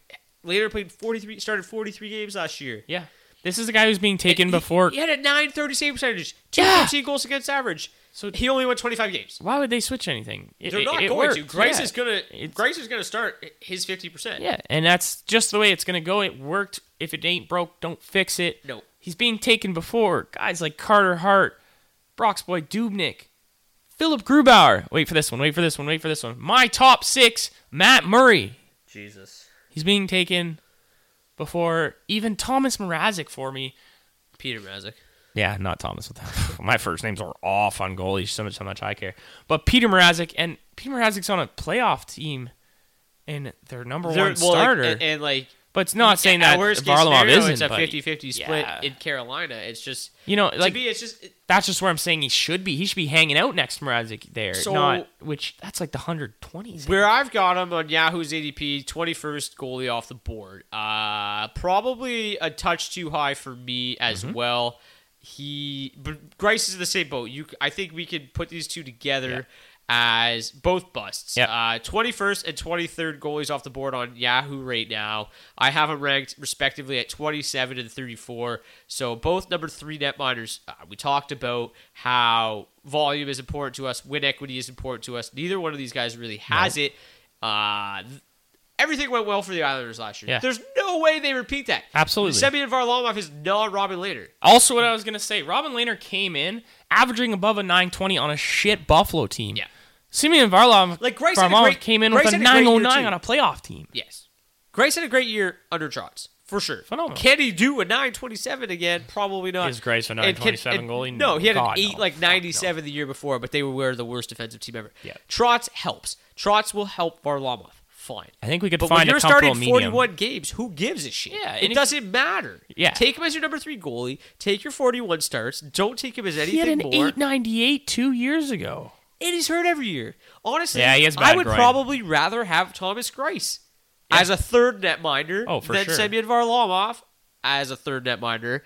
Lehner played forty-three, started forty-three games last year. Yeah, this is a guy who's being taken he, before. He had a nine thirty save percentage, two fifteen yeah. goals against average. So he only won twenty-five games. Why would they switch anything? It, They're not it, it going works. to. Greiss yeah. is gonna. It's, Greiss is gonna start his fifty percent. Yeah, and that's just the way it's gonna go. It worked. If it ain't broke, don't fix it. No. He's being taken before guys like Carter Hart, Brock's boy Dubnyk, Philip Grubauer. Wait for this one. Wait for this one. Wait for this one. My top six: Matt Murray. Jesus. He's being taken before even Thomas Mrazek for me. Peter Mrazek. Yeah, not Thomas. My first names are off on goalies. So much, how much I care. But Peter Mrazek, and Peter Mrazek's on a playoff team, and their number they're, one well, starter. Like, and, and like, but it's not saying that Varlamov isn't. It's a fifty-fifty split yeah. in Carolina. It's just, you know, like, to me, it's just it, that's just where I'm saying he should be. He should be hanging out next to Mrazek there. So, not which that's like the one hundred twenties. Where I've got him on Yahoo's A D P, twenty-first goalie off the board. Uh, probably a touch too high for me as mm-hmm. well. He, but Greiss is in the same boat. You, I think we can put these two together yeah. as both busts. Yeah. Uh, twenty-first and twenty-third goalies off the board on Yahoo right now. I have them ranked respectively at twenty-seven and thirty-four. So both number three netminders. Uh, we talked about how volume is important to us, win equity is important to us. Neither one of these guys really has nope. it. Uh, everything went well for the Islanders last year. Yeah. There's no way they repeat that. Absolutely. Semyon Varlamov is not Robin Lehner. Also, what I was going to say, Robin Lehner came in averaging above a nine twenty on a shit Buffalo team. Yeah. Semyon Varlamov, like Greiss Varlamov great, came in Greiss with a nine oh nine on a playoff team. Yes. Greiss had a great year under Trotz, for sure. Phenomenal. Can he do a nine twenty-seven again? Probably not. Is Greiss a nine twenty-seven and can, and goalie? No, he had God, an eight, no. like ninety-seven no. the year before, but they were the worst defensive team ever. Yeah. Trotz helps. Trotz will help Varlamov. Fine. I think we could but find a comfortable medium. But when you're starting forty-one games, who gives a shit? Yeah, it doesn't matter. Yeah. Take him as your number three goalie. Take your forty-one starts. Don't take him as anything more. He had an more. eight ninety-eight two years ago. And he's hurt every year. Honestly, yeah, he has bad I would grind. probably rather have Thomas Greiss yeah. as a third netminder oh, than sure. Semyon Varlamov as a third netminder.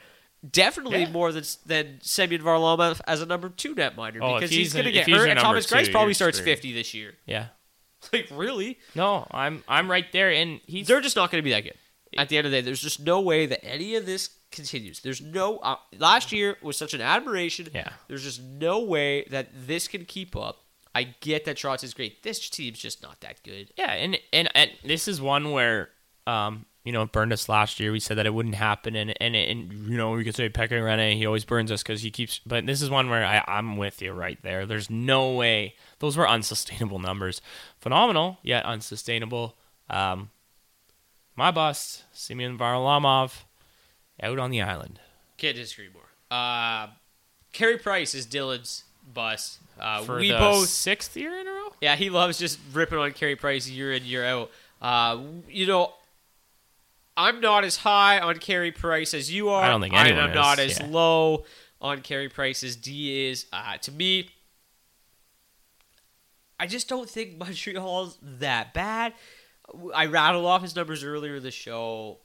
Definitely yeah. more than than Semyon Varlamov as a number two netminder oh, because he's, he's going to get hurt. And Thomas Greiss probably starts screwed. fifty this year. Yeah. Like, really? No, I'm I'm right there, and he's... They're just not going to be that good. At the end of the day, there's just no way that any of this continues. There's no... Uh, last year was such an admiration. Yeah. There's just no way that this can keep up. I get that Trotz is great. This team's just not that good. Yeah, and and, and this is one where, um, you know, it burned us last year. We said that it wouldn't happen, and, and, and you know, we could say Pekka Rinne, he always burns us because he keeps... But this is one where I, I'm with you right there. There's no way. Those were unsustainable numbers. Phenomenal, yet unsustainable. Um, my bust, Semyon Varlamov, out on the island. Can't disagree more. Uh, Carey Price is Dylan's bust. Uh, For we the both, sixth year in a row? Yeah, he loves just ripping on Carey Price year in, year out. Uh, you know, I'm not as high on Carey Price as you are. I don't think anyone I'm is. I'm not as yeah. low on Carey Price as D is. Uh, to me, I just don't think Montreal's that bad. I rattled off his numbers earlier in the show.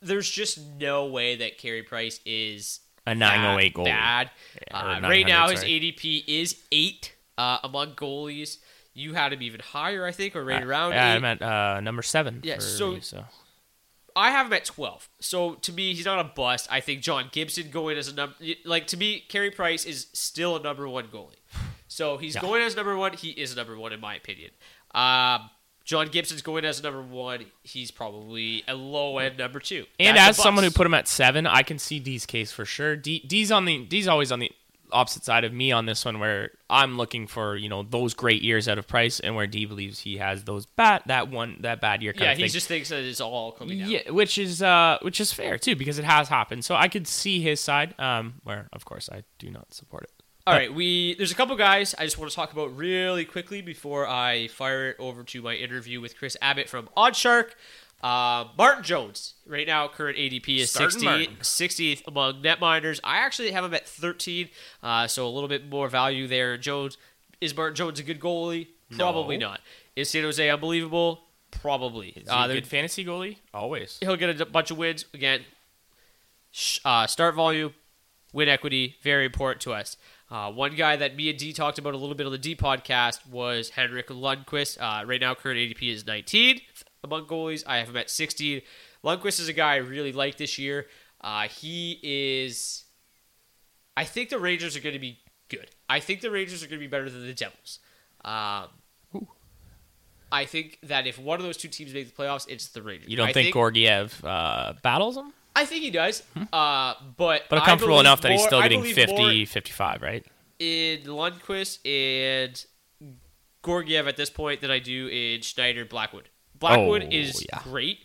There's just no way that Carey Price is... A nine oh eight goalie. Bad. Yeah, uh, right now, his sorry. A D P is eight uh, among goalies. You had him even higher, I think, or right uh, around yeah, eight. I'm at uh, number seven. Yeah, for so, me, so I have him at twelve. So to me, he's not a bust. I think John Gibson going as a number... Like, to me, Carey Price is still a number one goalie. So he's yeah. going as number one. He is number one, in my opinion. Um... John Gibson's going as number one. He's probably a low-end number two. And That's as someone who put him at seven, I can see D's case for sure. D, D's on the D's always on the opposite side of me on this one, where I'm looking for, you know, those great years out of Price, and where D believes he has those bad that one that bad year. Kind yeah, of thing. He just thinks that it's all coming down. Yeah, which is uh, which is fair too, because it has happened. So I could see his side, um, where of course I do not support it. All right, we there's a couple guys I just want to talk about really quickly before I fire it over to my interview with Chris Abbott from Oddshark. Uh, Martin Jones, right now, current A D P is sixtieth among netminders. I actually have him at thirteen, uh, so a little bit more value there. Jones Is Martin Jones a good goalie? Probably no. not. Is San Jose unbelievable? Probably. Is he uh, a good fantasy goalie? Always. He'll get a bunch of wins. Again, uh, start volume, win equity, very important to us. Uh, one guy that me and D talked about a little bit on the D podcast was Henrik Lundqvist. Uh, right now, current A D P is nineteen among goalies. I have him at sixteen. Lundqvist is a guy I really like this year. Uh, he is... I think the Rangers are going to be good. I think the Rangers are going to be better than the Devils. Um, Ooh. I think that if one of those two teams make the playoffs, it's the Rangers. You don't I think, think Gorgiev uh, battles them? I think he does, hmm. uh, but... But I'm comfortable enough that more, he's still getting fifty, fifty-five, right? In Lundqvist and Gorgiev at this point than I do in Schneider, Blackwood. Blackwood oh, is yeah. great,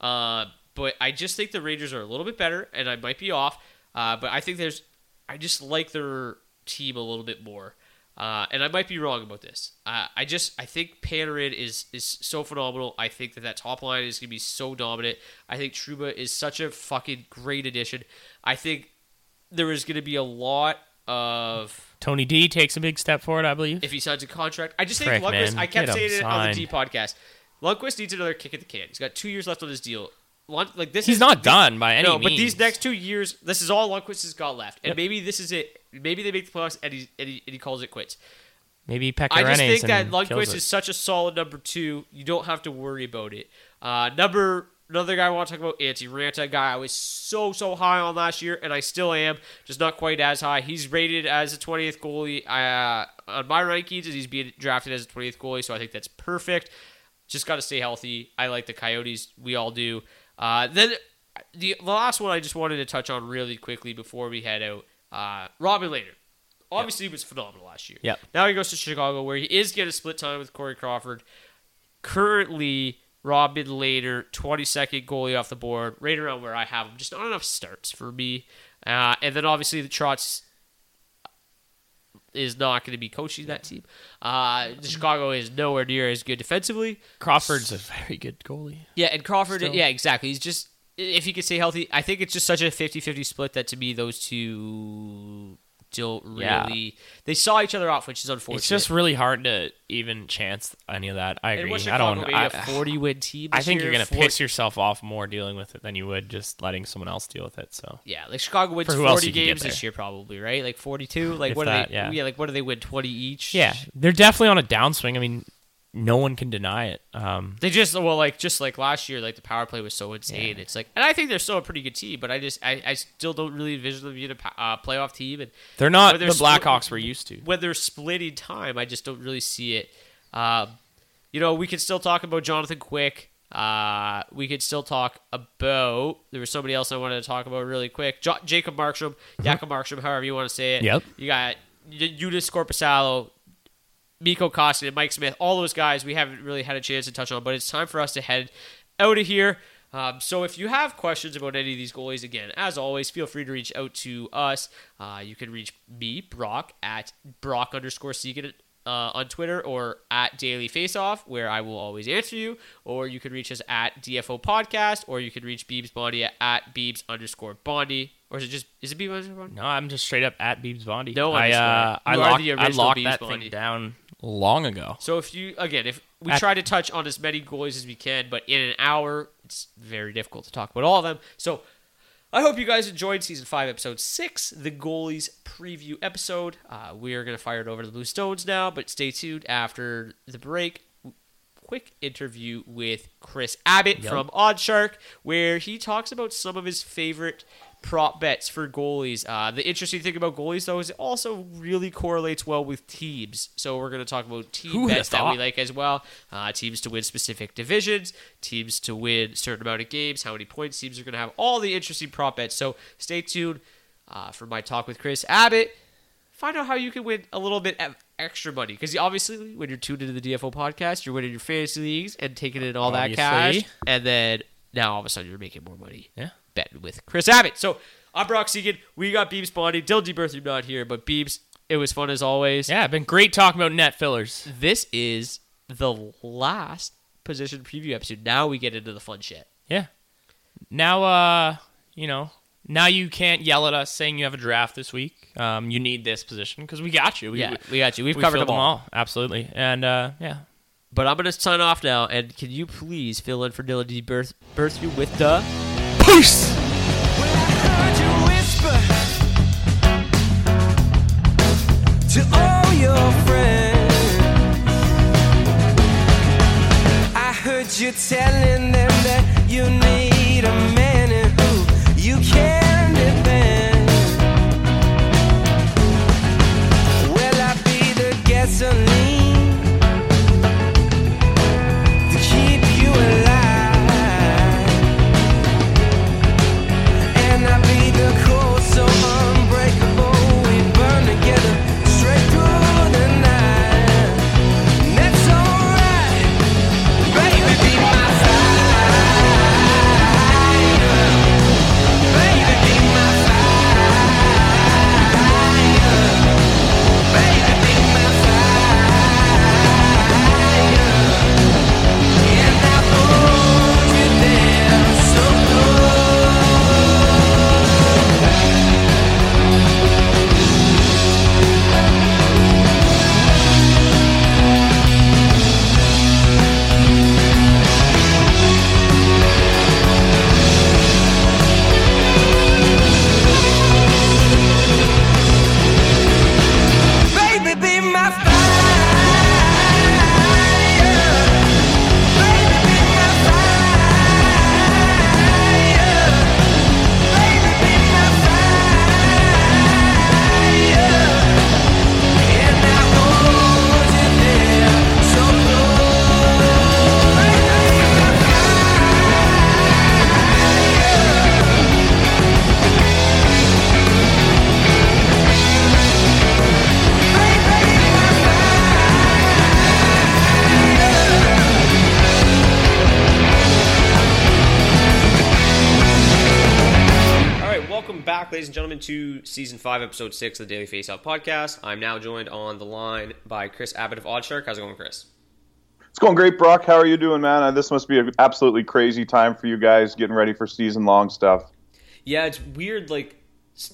uh, but I just think the Rangers are a little bit better, and I might be off, uh, but I think there's... I just like their team a little bit more, uh, and I might be wrong about this. Uh, I just... I think Panarin is, is so phenomenal. I think that that top line is going to be so dominant. I think Trouba is such a fucking great addition. I think there is going to be a lot of... Tony D takes a big step forward, I believe. If he signs a contract. I just Frick, think Lundqvist, man. I kept Get saying it signed. On the D podcast. Lundqvist needs another kick at the can. He's got two years left on his deal. Lund, like this He's is, not done by any no, means. No, but these next two years, this is all Lundqvist has got left. And yep. maybe this is it. Maybe they make the playoffs and he, and he, and he calls it quits. Maybe Pekka Rinne. I just think that Lundqvist is such a solid number two. You don't have to worry about it. Uh, number... Another guy I want to talk about, Antti Ranta, a guy I was so, so high on last year, and I still am, just not quite as high. He's rated as a twentieth goalie uh, on my rankings, and he's being drafted as a twentieth goalie, so I think that's perfect. Just got to stay healthy. I like the Coyotes. We all do. Uh, then the, the last one I just wanted to touch on really quickly before we head out, uh, Robin Lehner. Obviously, yep. he was phenomenal last year. Yep. Now he goes to Chicago, where he is getting a split time with Corey Crawford. Currently... Robin Lehner, twenty-second goalie off the board, right around where I have him. Just not enough starts for me. Uh, and then obviously the Trotz is not going to be coaching that team. Uh, Chicago is nowhere near as good defensively. Crawford's a very good goalie. Yeah, and Crawford, Still. yeah, exactly. He's just, if he could stay healthy, I think it's just such a fifty-fifty split that to me those two... Don't really. Yeah. They saw each other off, which is unfortunate. It's just really hard to even chance any of that. I agree. And Chicago, I don't. Maybe I, a forty-win team. This I think year, you're gonna forty piss yourself off more dealing with it than you would just letting someone else deal with it. So yeah, like Chicago wins forty games this year, probably right? Like forty-two. Like if what that, are they? Yeah. yeah, like what do they win? twenty each. Yeah, they're definitely on a downswing. I mean, no one can deny it. Um, they just, well, like, just like last year, like the power play was so insane. Yeah. It's like, and I think they're still a pretty good team, but I just, I, I still don't really envision them being a uh, playoff team. And they're not the split, Blackhawks we're used to. When they're splitting time, I just don't really see it. Um, you know, we could still talk about Jonathan Quick. Uh, we could still talk about, there was somebody else I wanted to talk about really quick. Jo- Jacob Markstrom, mm-hmm. Jakob Markstrom, however you want to say it. Yep. You got Juuse Korpisalo, Mikko Koskinen, Mike Smith, all those guys we haven't really had a chance to touch on, but it's time for us to head out of here. Um, so if you have questions about any of these goalies, again, as always, feel free to reach out to us. Uh, you can reach me, Brock, at Brock underscore Segan uh, on Twitter, or at Daily Faceoff, where I will always answer you, or you can reach us at D F O Podcast, or you can reach Beebs Bondi at, at Beebs underscore Bondi. Or is it just, is it Beebs underscore Bondi? No, I'm just straight up at Beebs Bondi. No, I, uh, I locked, I locked Beebs that Bondi. Thing down long ago. So if you, again, if we At- try to touch on as many goalies as we can, but in an hour, it's very difficult to talk about all of them. So I hope you guys enjoyed Season five, Episode six, the goalies preview episode. Uh, we are going to fire it over to the Blue Stones now, but stay tuned after the break. Quick interview with Chris Abbott yep. from Oddshark, where he talks about some of his favorite prop bets for goalies. Uh, the interesting thing about goalies, though, is it also really correlates well with teams. So we're going to talk about team Who bets that we like as well. Uh, teams to win specific divisions, teams to win a certain amount of games, how many points teams are going to have, all the interesting prop bets. So stay tuned uh, for my talk with Chris Abbott. Find out how you can win a little bit of extra money. Because obviously, when you're tuned into the D F O podcast, you're winning your fantasy leagues and taking in all obviously. that cash. And then now all of a sudden you're making more money. Yeah. Betting with Chris Abbott. So I'm Brock Segan. We got Beebs Bondi. Dildy Bertram not here, but Beebs, it was fun as always. Yeah, been great talking about net fillers. This is the last position preview episode. Now we get into the fun shit. Yeah. Now, uh, you know, now you can't yell at us saying you have a draft this week. Um, you need this position because we got you. We, yeah, we, we got you. We've we covered them all. all. Absolutely. And uh, yeah. But I'm going to sign off now. And can you please fill in for Dildy Bertram with the... Peace. When I heard you whisper to all your friends, I heard you telling them that you need a man and who you can defend. Will I be the gasoline? To Season five, Episode six of the Daily Faceoff podcast. I'm now joined on the line by Chris Abbott of Oddshark. How's it going, Chris? It's going great, Brock. How are you doing, man? This must be an absolutely crazy time for you guys getting ready for season-long stuff. Yeah, it's weird. Like,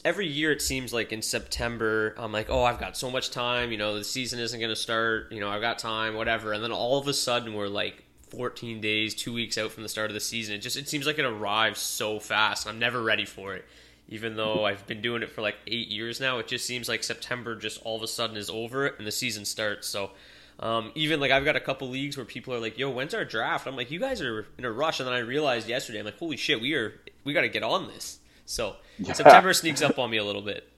every year it seems like in September, I'm like, oh, I've got so much time. You know, the season isn't going to start. You know, I've got time, whatever. And then all of a sudden we're like fourteen days, two weeks out from the start of the season. It just it seems like it arrives so fast. I'm never ready for it. Even though I've been doing it for like eight years now, it just seems like September just all of a sudden is over and the season starts. So Um, even like I've got a couple leagues where people are like, yo, when's our draft? I'm like, you guys are in a rush. And then I realized yesterday, I'm like, holy shit, we are, we got to get on this. So yeah. September sneaks up on me a little bit.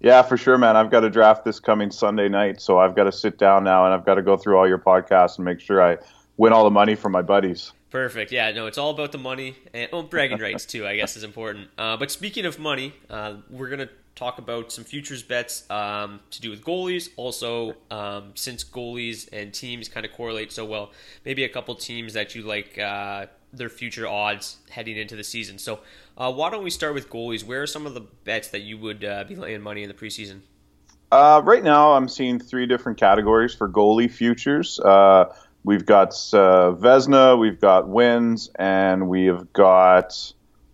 Yeah, for sure, man. I've got a draft this coming Sunday night. So I've got to sit down now and I've got to go through all your podcasts and make sure I win all the money for my buddies. Perfect. Yeah, no, it's all about the money and oh, bragging rights too, I guess, is important. Uh, but speaking of money, uh, we're going to talk about some futures bets um, to do with goalies. Also, um, since goalies and teams kind of correlate so well, maybe a couple teams that you like uh, their future odds heading into the season. So uh, why don't we start with goalies? Where are some of the bets that you would uh, be laying money in the preseason? Uh, right now, I'm seeing three different categories for goalie futures. Uh We've got uh, Vezina, we've got wins, and we have got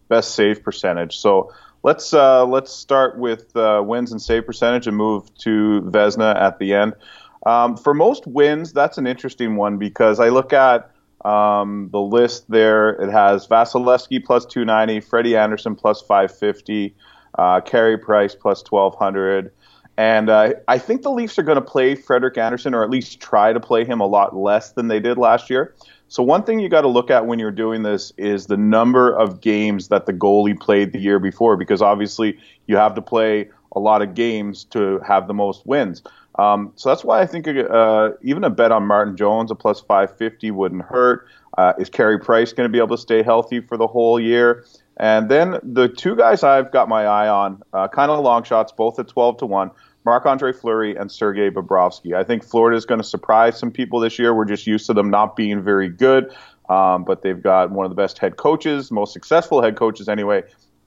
best save percentage. So let's uh, let's start with uh, wins and save percentage and move to Vezina at the end. Um, for most wins, that's an interesting one because I look at um, the list there. It has Vasilevskiy plus two ninety, Freddie Anderson plus five fifty, uh, Carey Price plus twelve hundred. And uh, I think the Leafs are going to play Frederik Anderson, or at least try to play him, a lot less than they did last year. So one thing you got to look at when you're doing this is the number of games that the goalie played the year before, because obviously you have to play a lot of games to have the most wins. Um, so that's why I think uh, even a bet on Martin Jones, a plus five fifty, wouldn't hurt. Uh, is Carey Price going to be able to stay healthy for the whole year? And then the two guys I've got my eye on, uh, kind of long shots, both at twelve to one, Marc-Andre Fleury and Sergei Bobrovsky. I think Florida is going to surprise some people this year. We're just used to them not being very good, um, but they've got one of the best head coaches, most successful head coaches anyway,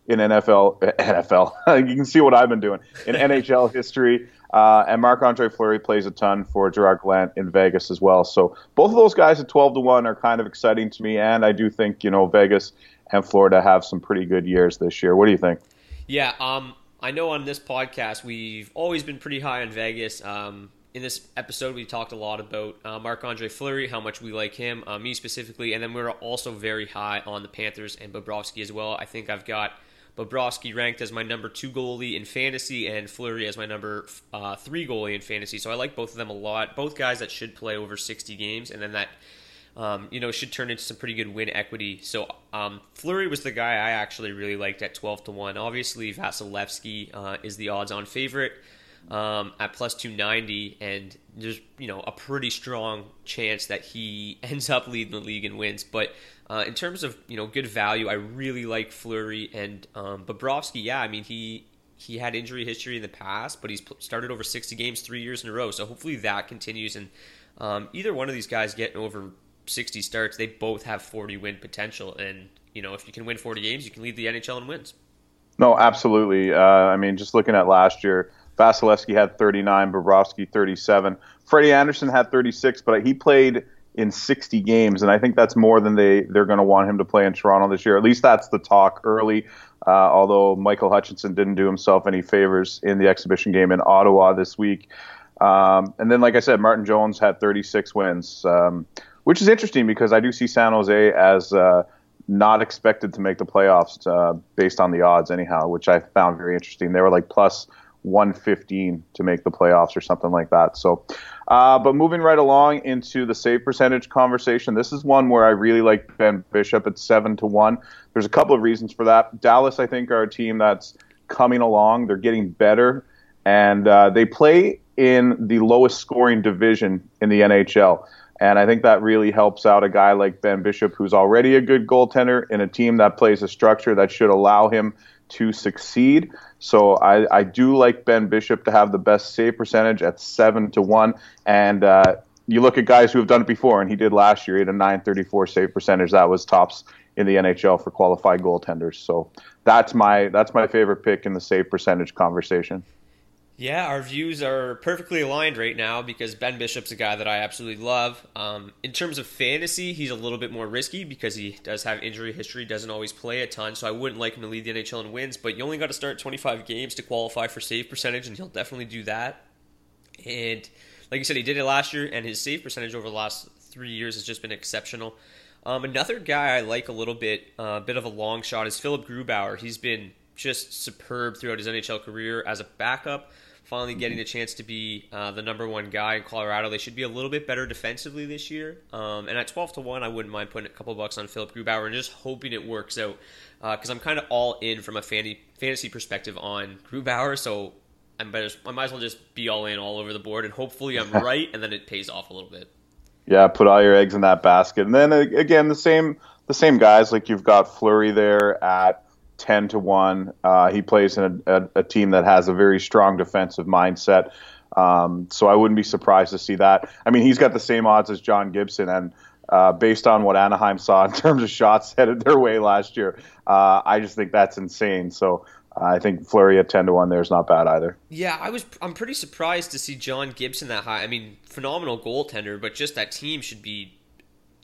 in N F L, N F L. You can see what I've been doing, in N H L history. Uh, and Marc-Andre Fleury plays a ton for Gerard Gallant in Vegas as well. So both of those guys at twelve to one are kind of exciting to me, and I do think, you know, Vegas and Florida have some pretty good years this year. What do you think? Yeah, um, I know on this podcast we've always been pretty high on Vegas. Um, in this episode we talked a lot about uh, Marc-Andre Fleury, how much we like him, uh, me specifically, and then we were also very high on the Panthers and Bobrovsky as well. I think I've got Bobrovsky ranked as my number two goalie in fantasy and Fleury as my number uh, three goalie in fantasy, so I like both of them a lot. Both guys that should play over sixty games, and then that Um, you know, should turn into some pretty good win equity. So um, Fleury was the guy I actually really liked at twelve to one. Obviously, Vasilevskiy uh, is the odds-on favorite um, at plus two ninety, and there's, you know, a pretty strong chance that he ends up leading the league and wins. But uh, in terms of, you know, good value, I really like Fleury and um, Bobrovsky. Yeah, I mean, he he had injury history in the past, but he's started over sixty games three years in a row. So hopefully that continues, and um, either one of these guys getting over sixty starts, they both have forty win potential, and you know, if you can win forty games, you can lead the N H L in wins. No, absolutely. Uh, I mean, just looking at last year, Vasilevskiy had thirty-nine, Bobrovsky thirty-seven, Freddie Anderson had thirty-six, but he played in sixty games, and I think that's more than they they're going to want him to play in Toronto this year. At least that's the talk early. Uh, although Michael Hutchinson didn't do himself any favors in the exhibition game in Ottawa this week, um, and then like I said, Martin Jones had thirty-six wins. Um, Which is interesting because I do see San Jose as uh, not expected to make the playoffs uh, based on the odds anyhow, which I found very interesting. They were like plus one fifteen to make the playoffs or something like that. So, uh, but moving right along into the save percentage conversation, this is one where I really like Ben Bishop at seven to one. There's a couple of reasons for that. Dallas, I think, are a team that's coming along. They're getting better, and uh, they play in the lowest scoring division in the N H L. And I think that really helps out a guy like Ben Bishop, who's already a good goaltender in a team that plays a structure that should allow him to succeed. So I, I do like Ben Bishop to have the best save percentage at seven to one. And uh, you look at guys who have done it before, and he did last year. He had a nine thirty-four save percentage. That was tops in the N H L for qualified goaltenders. So that's my that's my favorite pick in the save percentage conversation. Yeah, our views are perfectly aligned right now because Ben Bishop's a guy that I absolutely love. Um, in terms of fantasy, he's a little bit more risky because he does have injury history, doesn't always play a ton, so I wouldn't like him to lead the N H L in wins, but you only got to start twenty-five games to qualify for save percentage, and he'll definitely do that. And like you said, he did it last year, and his save percentage over the last three years has just been exceptional. Um, another guy I like a little bit, a uh, bit of a long shot, is Philip Grubauer. He's been just superb throughout his N H L career as a backup finally getting the chance to be uh, the number one guy in Colorado. They should be a little bit better defensively this year. Um, and at twelve to one, I wouldn't mind putting a couple bucks on Philip Grubauer and just hoping it works out because uh, I'm kind of all in from a fantasy, fantasy perspective on Grubauer. So I might, I might as well just be all in all over the board, and hopefully I'm right, and then it pays off a little bit. Yeah, put all your eggs in that basket. And then, again, the same the same guys. Like, you've got Fleury there at ten to one. Uh, he plays in a, a, a team that has a very strong defensive mindset. Um, so I wouldn't be surprised to see that. I mean, he's got the same odds as John Gibson, and uh, based on what Anaheim saw in terms of shots headed their way last year, uh, I just think that's insane. So uh, I think Fleury at ten to one there is not bad either. Yeah, I was, I'm pretty surprised to see John Gibson that high. I mean, phenomenal goaltender, but just that team should be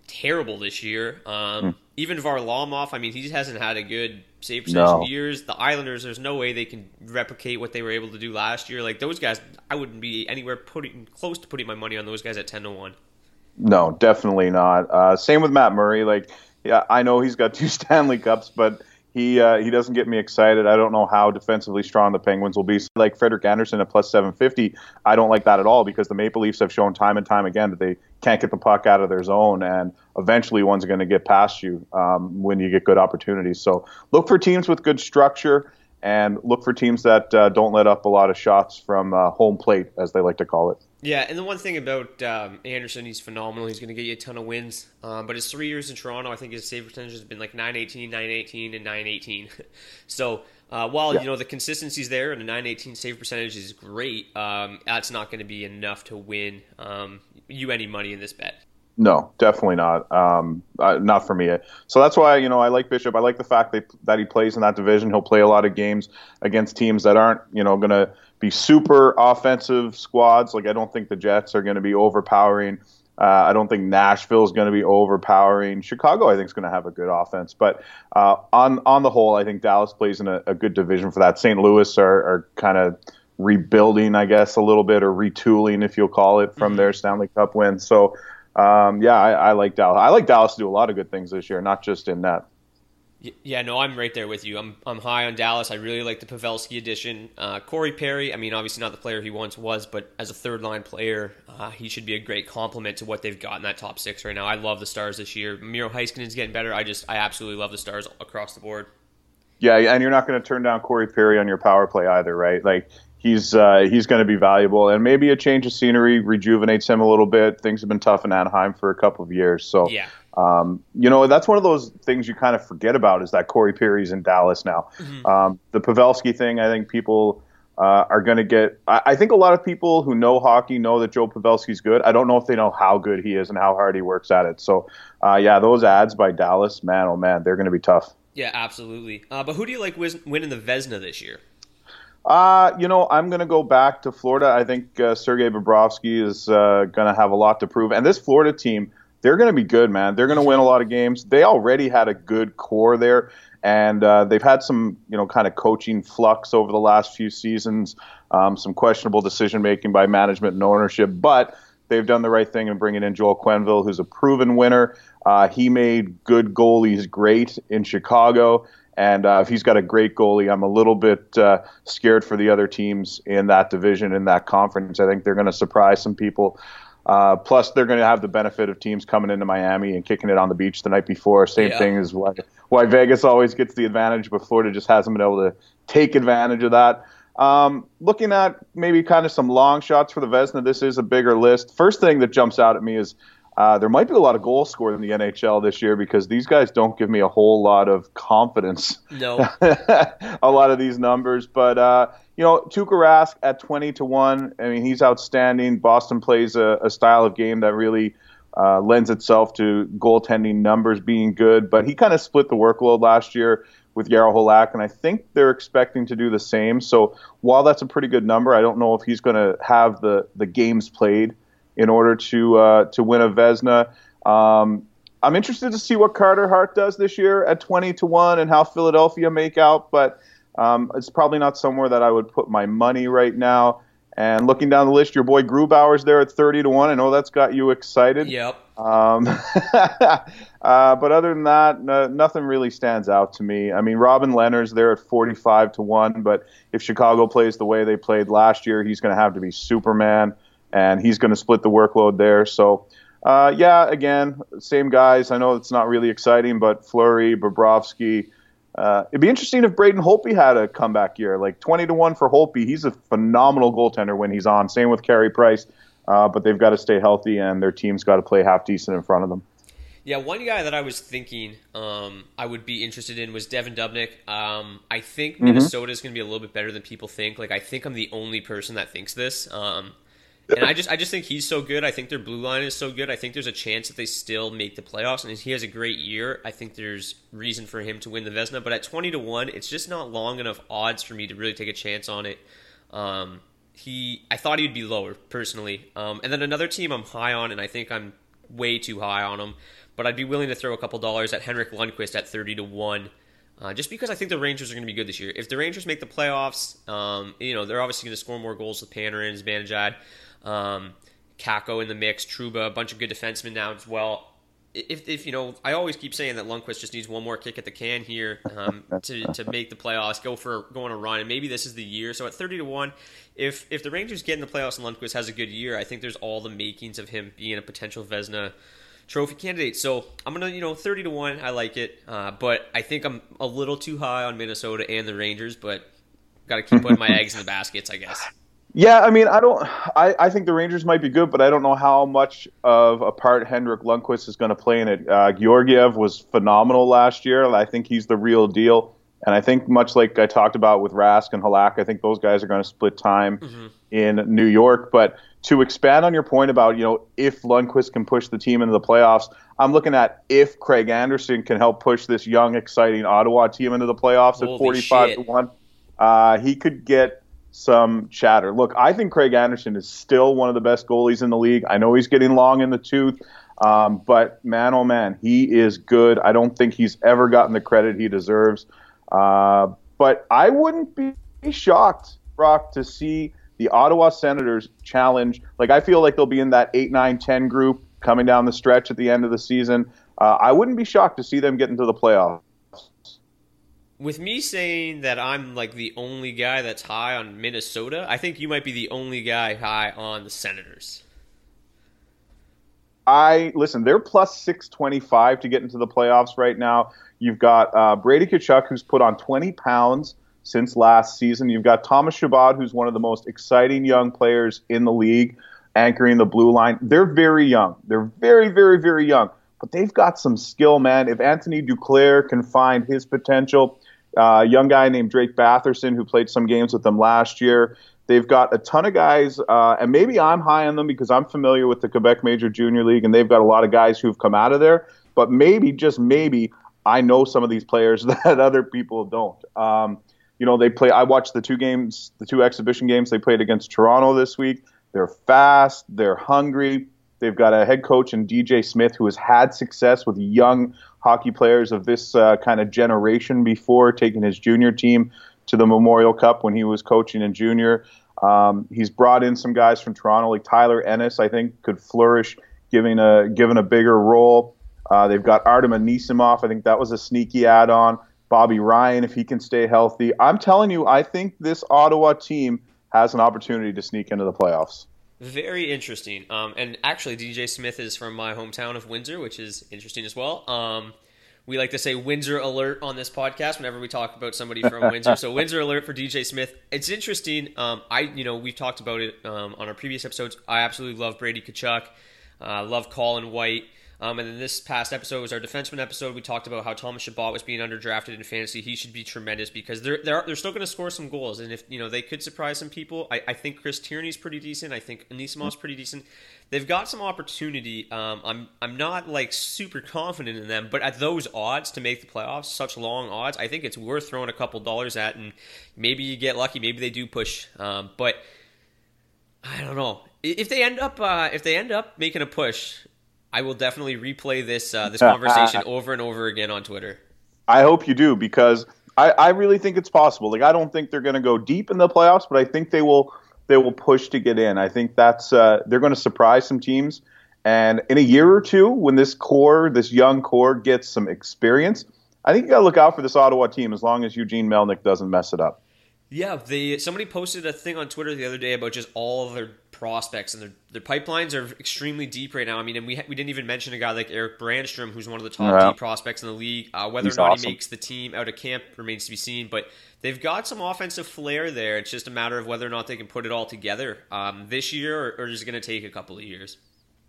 terrible this year. Um, mm. Even Varlamov, I mean, he hasn't had a good save percentage no. in years. The Islanders, there's no way they can replicate what they were able to do last year. Like, those guys, I wouldn't be anywhere putting close to putting my money on those guys at ten to one. No, definitely not. Uh, same with Matt Murray. Like, yeah, I know he's got two Stanley Cups, but he uh, he doesn't get me excited. I don't know how defensively strong the Penguins will be. Like Henrik Anderson at plus seven fifty, I don't like that at all because the Maple Leafs have shown time and time again that they can't get the puck out of their zone, and eventually one's going to get past you um, when you get good opportunities. So look for teams with good structure, and look for teams that uh, don't let up a lot of shots from uh, home plate, as they like to call it. Yeah, and the one thing about um, Anderson, he's phenomenal. He's going to get you a ton of wins. Um, but his three years in Toronto, I think his save percentage has been like nine eighteen, nine eighteen, and nine eighteen. So uh, while yeah. you know the consistency's there and a nine eighteen save percentage is great, um, that's not going to be enough to win um, you any money in this bet. No, definitely not. Um, uh, not for me. So that's why, you know, I like Bishop. I like the fact that, that he plays in that division. He'll play a lot of games against teams that aren't, you know, going to be super offensive squads. Like, I don't think the Jets are going to be overpowering. Uh, I don't think Nashville is going to be overpowering. Chicago, I think, is going to have a good offense. But uh, on on the whole, I think Dallas plays in a, a good division for that. Saint Louis are, are kind of rebuilding, I guess, a little bit, or retooling, if you'll call it, from mm-hmm. their Stanley Cup win. So, Um, yeah, I, I like Dallas. I like Dallas to do a lot of good things this year, not just in that. Yeah, no, I'm right there with you. I'm I'm high on Dallas. I really like the Pavelski addition. Uh, Corey Perry, I mean, obviously not the player he once was, but as a third-line player, uh, he should be a great complement to what they've got in that top six right now. I love the Stars this year. Miro Heiskanen's getting better. I just, I absolutely love the Stars across the board. Yeah, and you're not going to turn down Corey Perry on your power play either, right? Like, He's uh, he's going to be valuable, and maybe a change of scenery rejuvenates him a little bit. Things have been tough in Anaheim for a couple of years, so yeah. um, you know that's one of those things you kind of forget about is that Corey Perry's in Dallas now. Mm-hmm. Um, the Pavelski thing, I think people uh, are going to get. I, I think a lot of people who know hockey know that Joe Pavelski's good. I don't know if they know how good he is and how hard he works at it. So uh, yeah, those ads by Dallas, man, oh man, they're going to be tough. Yeah, absolutely. Uh, but who do you like winning the Vezina this year? Uh, you know, I'm going to go back to Florida. I think uh, Sergei Bobrovsky is uh, going to have a lot to prove. And this Florida team, they're going to be good, man. They're going to win a lot of games. They already had a good core there. And uh, they've had some, you know, kind of coaching flux over the last few seasons, um, some questionable decision-making by management and ownership. But they've done the right thing in bringing in Joel Quenneville, who's a proven winner. Uh, he made good goalies great in Chicago. And uh, if he's got a great goalie, I'm a little bit uh, scared for the other teams in that division, in that conference. I think they're going to surprise some people. Uh, plus, they're going to have the benefit of teams coming into Miami and kicking it on the beach the night before. Same yeah. thing as why, why Vegas always gets the advantage, but Florida just hasn't been able to take advantage of that. Um, looking at maybe kind of some long shots for the Vezina, this is a bigger list. First thing that jumps out at me is Uh, there might be a lot of goals scored in the N H L this year because these guys don't give me a whole lot of confidence. No. A lot of these numbers. But, uh, you know, Tuukka Rask at twenty to one, I mean, he's outstanding. Boston plays a, a style of game that really uh, lends itself to goaltending numbers being good. But he kind of split the workload last year with Jarro Halak, and I think they're expecting to do the same. So while that's a pretty good number, I don't know if he's going to have the, the games played in order to uh, to win a Vezina. Um, I'm interested to see what Carter Hart does this year at twenty to one and how Philadelphia make out, but um, it's probably not somewhere that I would put my money right now. And looking down the list, your boy Grubauer's there at thirty to one. I know that's got you excited. Yep. Um, uh, but other than that, no, nothing really stands out to me. I mean, Robin Lehner's there at forty-five to one, but if Chicago plays the way they played last year, he's going to have to be Superman, and he's going to split the workload there. So, uh, yeah, again, same guys. I know it's not really exciting, but Fleury, Bobrovsky. Uh, it'd be interesting if Braden Holtby had a comeback year, like twenty to one for Holtby. He's a phenomenal goaltender when he's on. Same with Carey Price. Uh, but they've got to stay healthy, and their team's got to play half-decent in front of them. Yeah, one guy that I was thinking um, I would be interested in was Devan Dubnyk. Um, I think mm-hmm. Minnesota's going to be a little bit better than people think. Like, I think I'm the only person that thinks this. Um, and I just I just think he's so good. I think their blue line is so good. I think there's a chance that they still make the playoffs. And if he has a great year, I think there's reason for him to win the Vezina. But at twenty to one, it's just not long enough odds for me to really take a chance on it. Um He, I thought he'd be lower, personally. Um, and then another team I'm high on, and I think I'm way too high on him, but I'd be willing to throw a couple dollars at Henrik Lundqvist at thirty to one, uh, just because I think the Rangers are going to be good this year. If the Rangers make the playoffs, um, you know, they're obviously going to score more goals with Panarin, Zibanejad, um, Kakko in the mix, Truba, a bunch of good defensemen now as well. If, if you know, I always keep saying that Lundqvist just needs one more kick at the can here um, to to make the playoffs, go for go on a run, and maybe this is the year. So at thirty to one, if if the Rangers get in the playoffs and Lundqvist has a good year, I think there's all the makings of him being a potential Vezina trophy candidate. So I'm gonna you know thirty to one, I like it, uh, but I think I'm a little too high on Minnesota and the Rangers, but got to keep putting my eggs in the baskets, I guess. Yeah, I mean, I don't. I, I think the Rangers might be good, but I don't know how much of a part Henrik Lundqvist is going to play in it. Uh, Georgiev was phenomenal last year. I think he's the real deal, and I think much like I talked about with Rask and Halak, I think those guys are going to split time mm-hmm. in New York. But to expand on your point about you know if Lundqvist can push the team into the playoffs, I'm looking at if Craig Anderson can help push this young, exciting Ottawa team into the playoffs Holy at forty-five shit. to one. Uh, he could get some chatter. Look, I think Craig Anderson is still one of the best goalies in the league. I know he's getting long in the tooth, um, but man, oh man, he is good. I don't think he's ever gotten the credit he deserves. Uh, but I wouldn't be shocked, Brock, to see the Ottawa Senators challenge. Like, I feel like they'll be in that eight, nine, ten group coming down the stretch at the end of the season. Uh, I wouldn't be shocked to see them get into the playoffs. With me saying that I'm like the only guy that's high on Minnesota, I think you might be the only guy high on the Senators. I listen, they're plus six twenty-five to get into the playoffs right now. You've got uh, Brady Tkachuk, who's put on twenty pounds since last season. You've got Thomas Chabot, who's one of the most exciting young players in the league, anchoring the blue line. They're very young. They're very, very, very young. But they've got some skill, man. If Anthony Duclair can find his potential, a uh, young guy named Drake Batherson who played some games with them last year. They've got a ton of guys, uh, and maybe I'm high on them because I'm familiar with the Quebec Major Junior League, and they've got a lot of guys who've come out of there. But maybe, just maybe, I know some of these players that other people don't. Um, you know, they play. I watched the two games, the two exhibition games they played against Toronto this week. They're fast. They're hungry. They've got a head coach in D J Smith who has had success with young hockey players of this uh, kind of generation before, taking his junior team to the Memorial Cup when he was coaching in junior. Um, he's brought in some guys from Toronto, like Tyler Ennis, I think, could flourish given a, given a bigger role. Uh, they've got Artem Anisimov. I think that was a sneaky add-on. Bobby Ryan, if he can stay healthy. I'm telling you, I think this Ottawa team has an opportunity to sneak into the playoffs. Very interesting. Um, and actually, D J Smith is from my hometown of Windsor, which is interesting as well. Um, we like to say Windsor alert on this podcast whenever we talk about somebody from Windsor. So Windsor alert for D J Smith. It's interesting. Um, I, you know, we've talked about it um, on our previous episodes. I absolutely love Brady Tkachuk. I uh, love Colin White. Um, and then this past episode was our defenseman episode. We talked about how Thomas Chabot was being underdrafted in fantasy. He should be tremendous because they're they're, they're still going to score some goals. And if you know they could surprise some people, I, I think Chris Tierney's pretty decent. I think Anisimov's pretty decent. They've got some opportunity. Um, I'm I'm not like super confident in them, but at those odds to make the playoffs, such long odds, I think it's worth throwing a couple dollars at, and maybe you get lucky. Maybe they do push, um, but I don't know if they end up uh, if they end up making a push. I will definitely replay this uh, this conversation over and over again on Twitter. I hope you do because I, I really think it's possible. Like I don't think they're going to go deep in the playoffs, but I think they will they will push to get in. I think that's uh, they're going to surprise some teams, And in a year or two, when this core, this young core gets some experience, I think you got to look out for this Ottawa team as long as Eugene Melnyk doesn't mess it up. Yeah, the somebody posted a thing on Twitter the other day about just all of their prospects, and their their pipelines are extremely deep right now. I mean, and we we didn't even mention a guy like Eric Brandstrom, who's one of the top yeah. deep prospects in the league. Uh, whether He's or not awesome. he makes the team out of camp remains to be seen, but they've got some offensive flair there. It's just a matter of whether or not they can put it all together um, this year, or, or is it going to take a couple of years?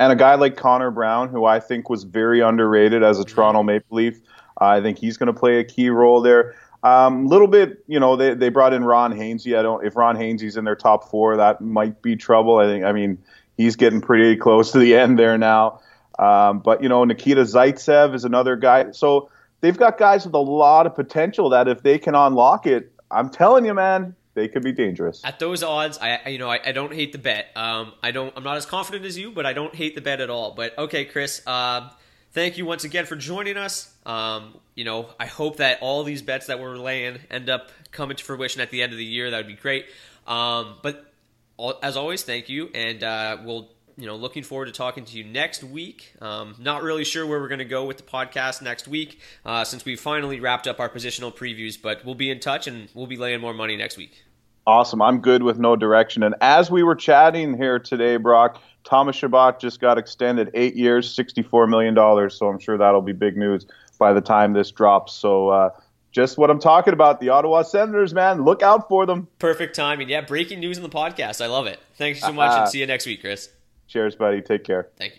And a guy like Connor Brown, who I think was very underrated as a Toronto Maple Leaf, uh, I think he's going to play a key role there. A um, little bit, you know, they, they brought in Ron Hainsey. I don't, if Ron Hainsey's in their top four, that might be trouble. I think, I mean, he's getting pretty close to the end there now. Um, but, you know, Nikita Zaitsev is another guy. So they've got guys with a lot of potential that if they can unlock it, I'm telling you, man, they could be dangerous. At those odds, I you know I, I don't hate the bet. Um, I don't. I'm not as confident as you, but I don't hate the bet at all. But okay, Chris, uh, thank you once again for joining us. Um, you know, I hope that all these bets that we're laying end up coming to fruition at the end of the year. That would be great. Um, but all, as always, thank you, and uh, we'll you know looking forward to talking to you next week. Um, not really sure where we're going to go with the podcast next week uh, since we finally wrapped up our positional previews. But we'll be in touch, and we'll be laying more money next week. Awesome. I'm good with no direction. And as we were chatting here today, Brock, Thomas Chabot just got extended eight years, sixty-four million dollars. So I'm sure that'll be big news by the time this drops. So uh, just what I'm talking about, the Ottawa Senators, man, look out for them. Perfect timing. Yeah, breaking news in the podcast. I love it. Thanks so much, and see you next week, Chris. Cheers, buddy. Take care. Thank you.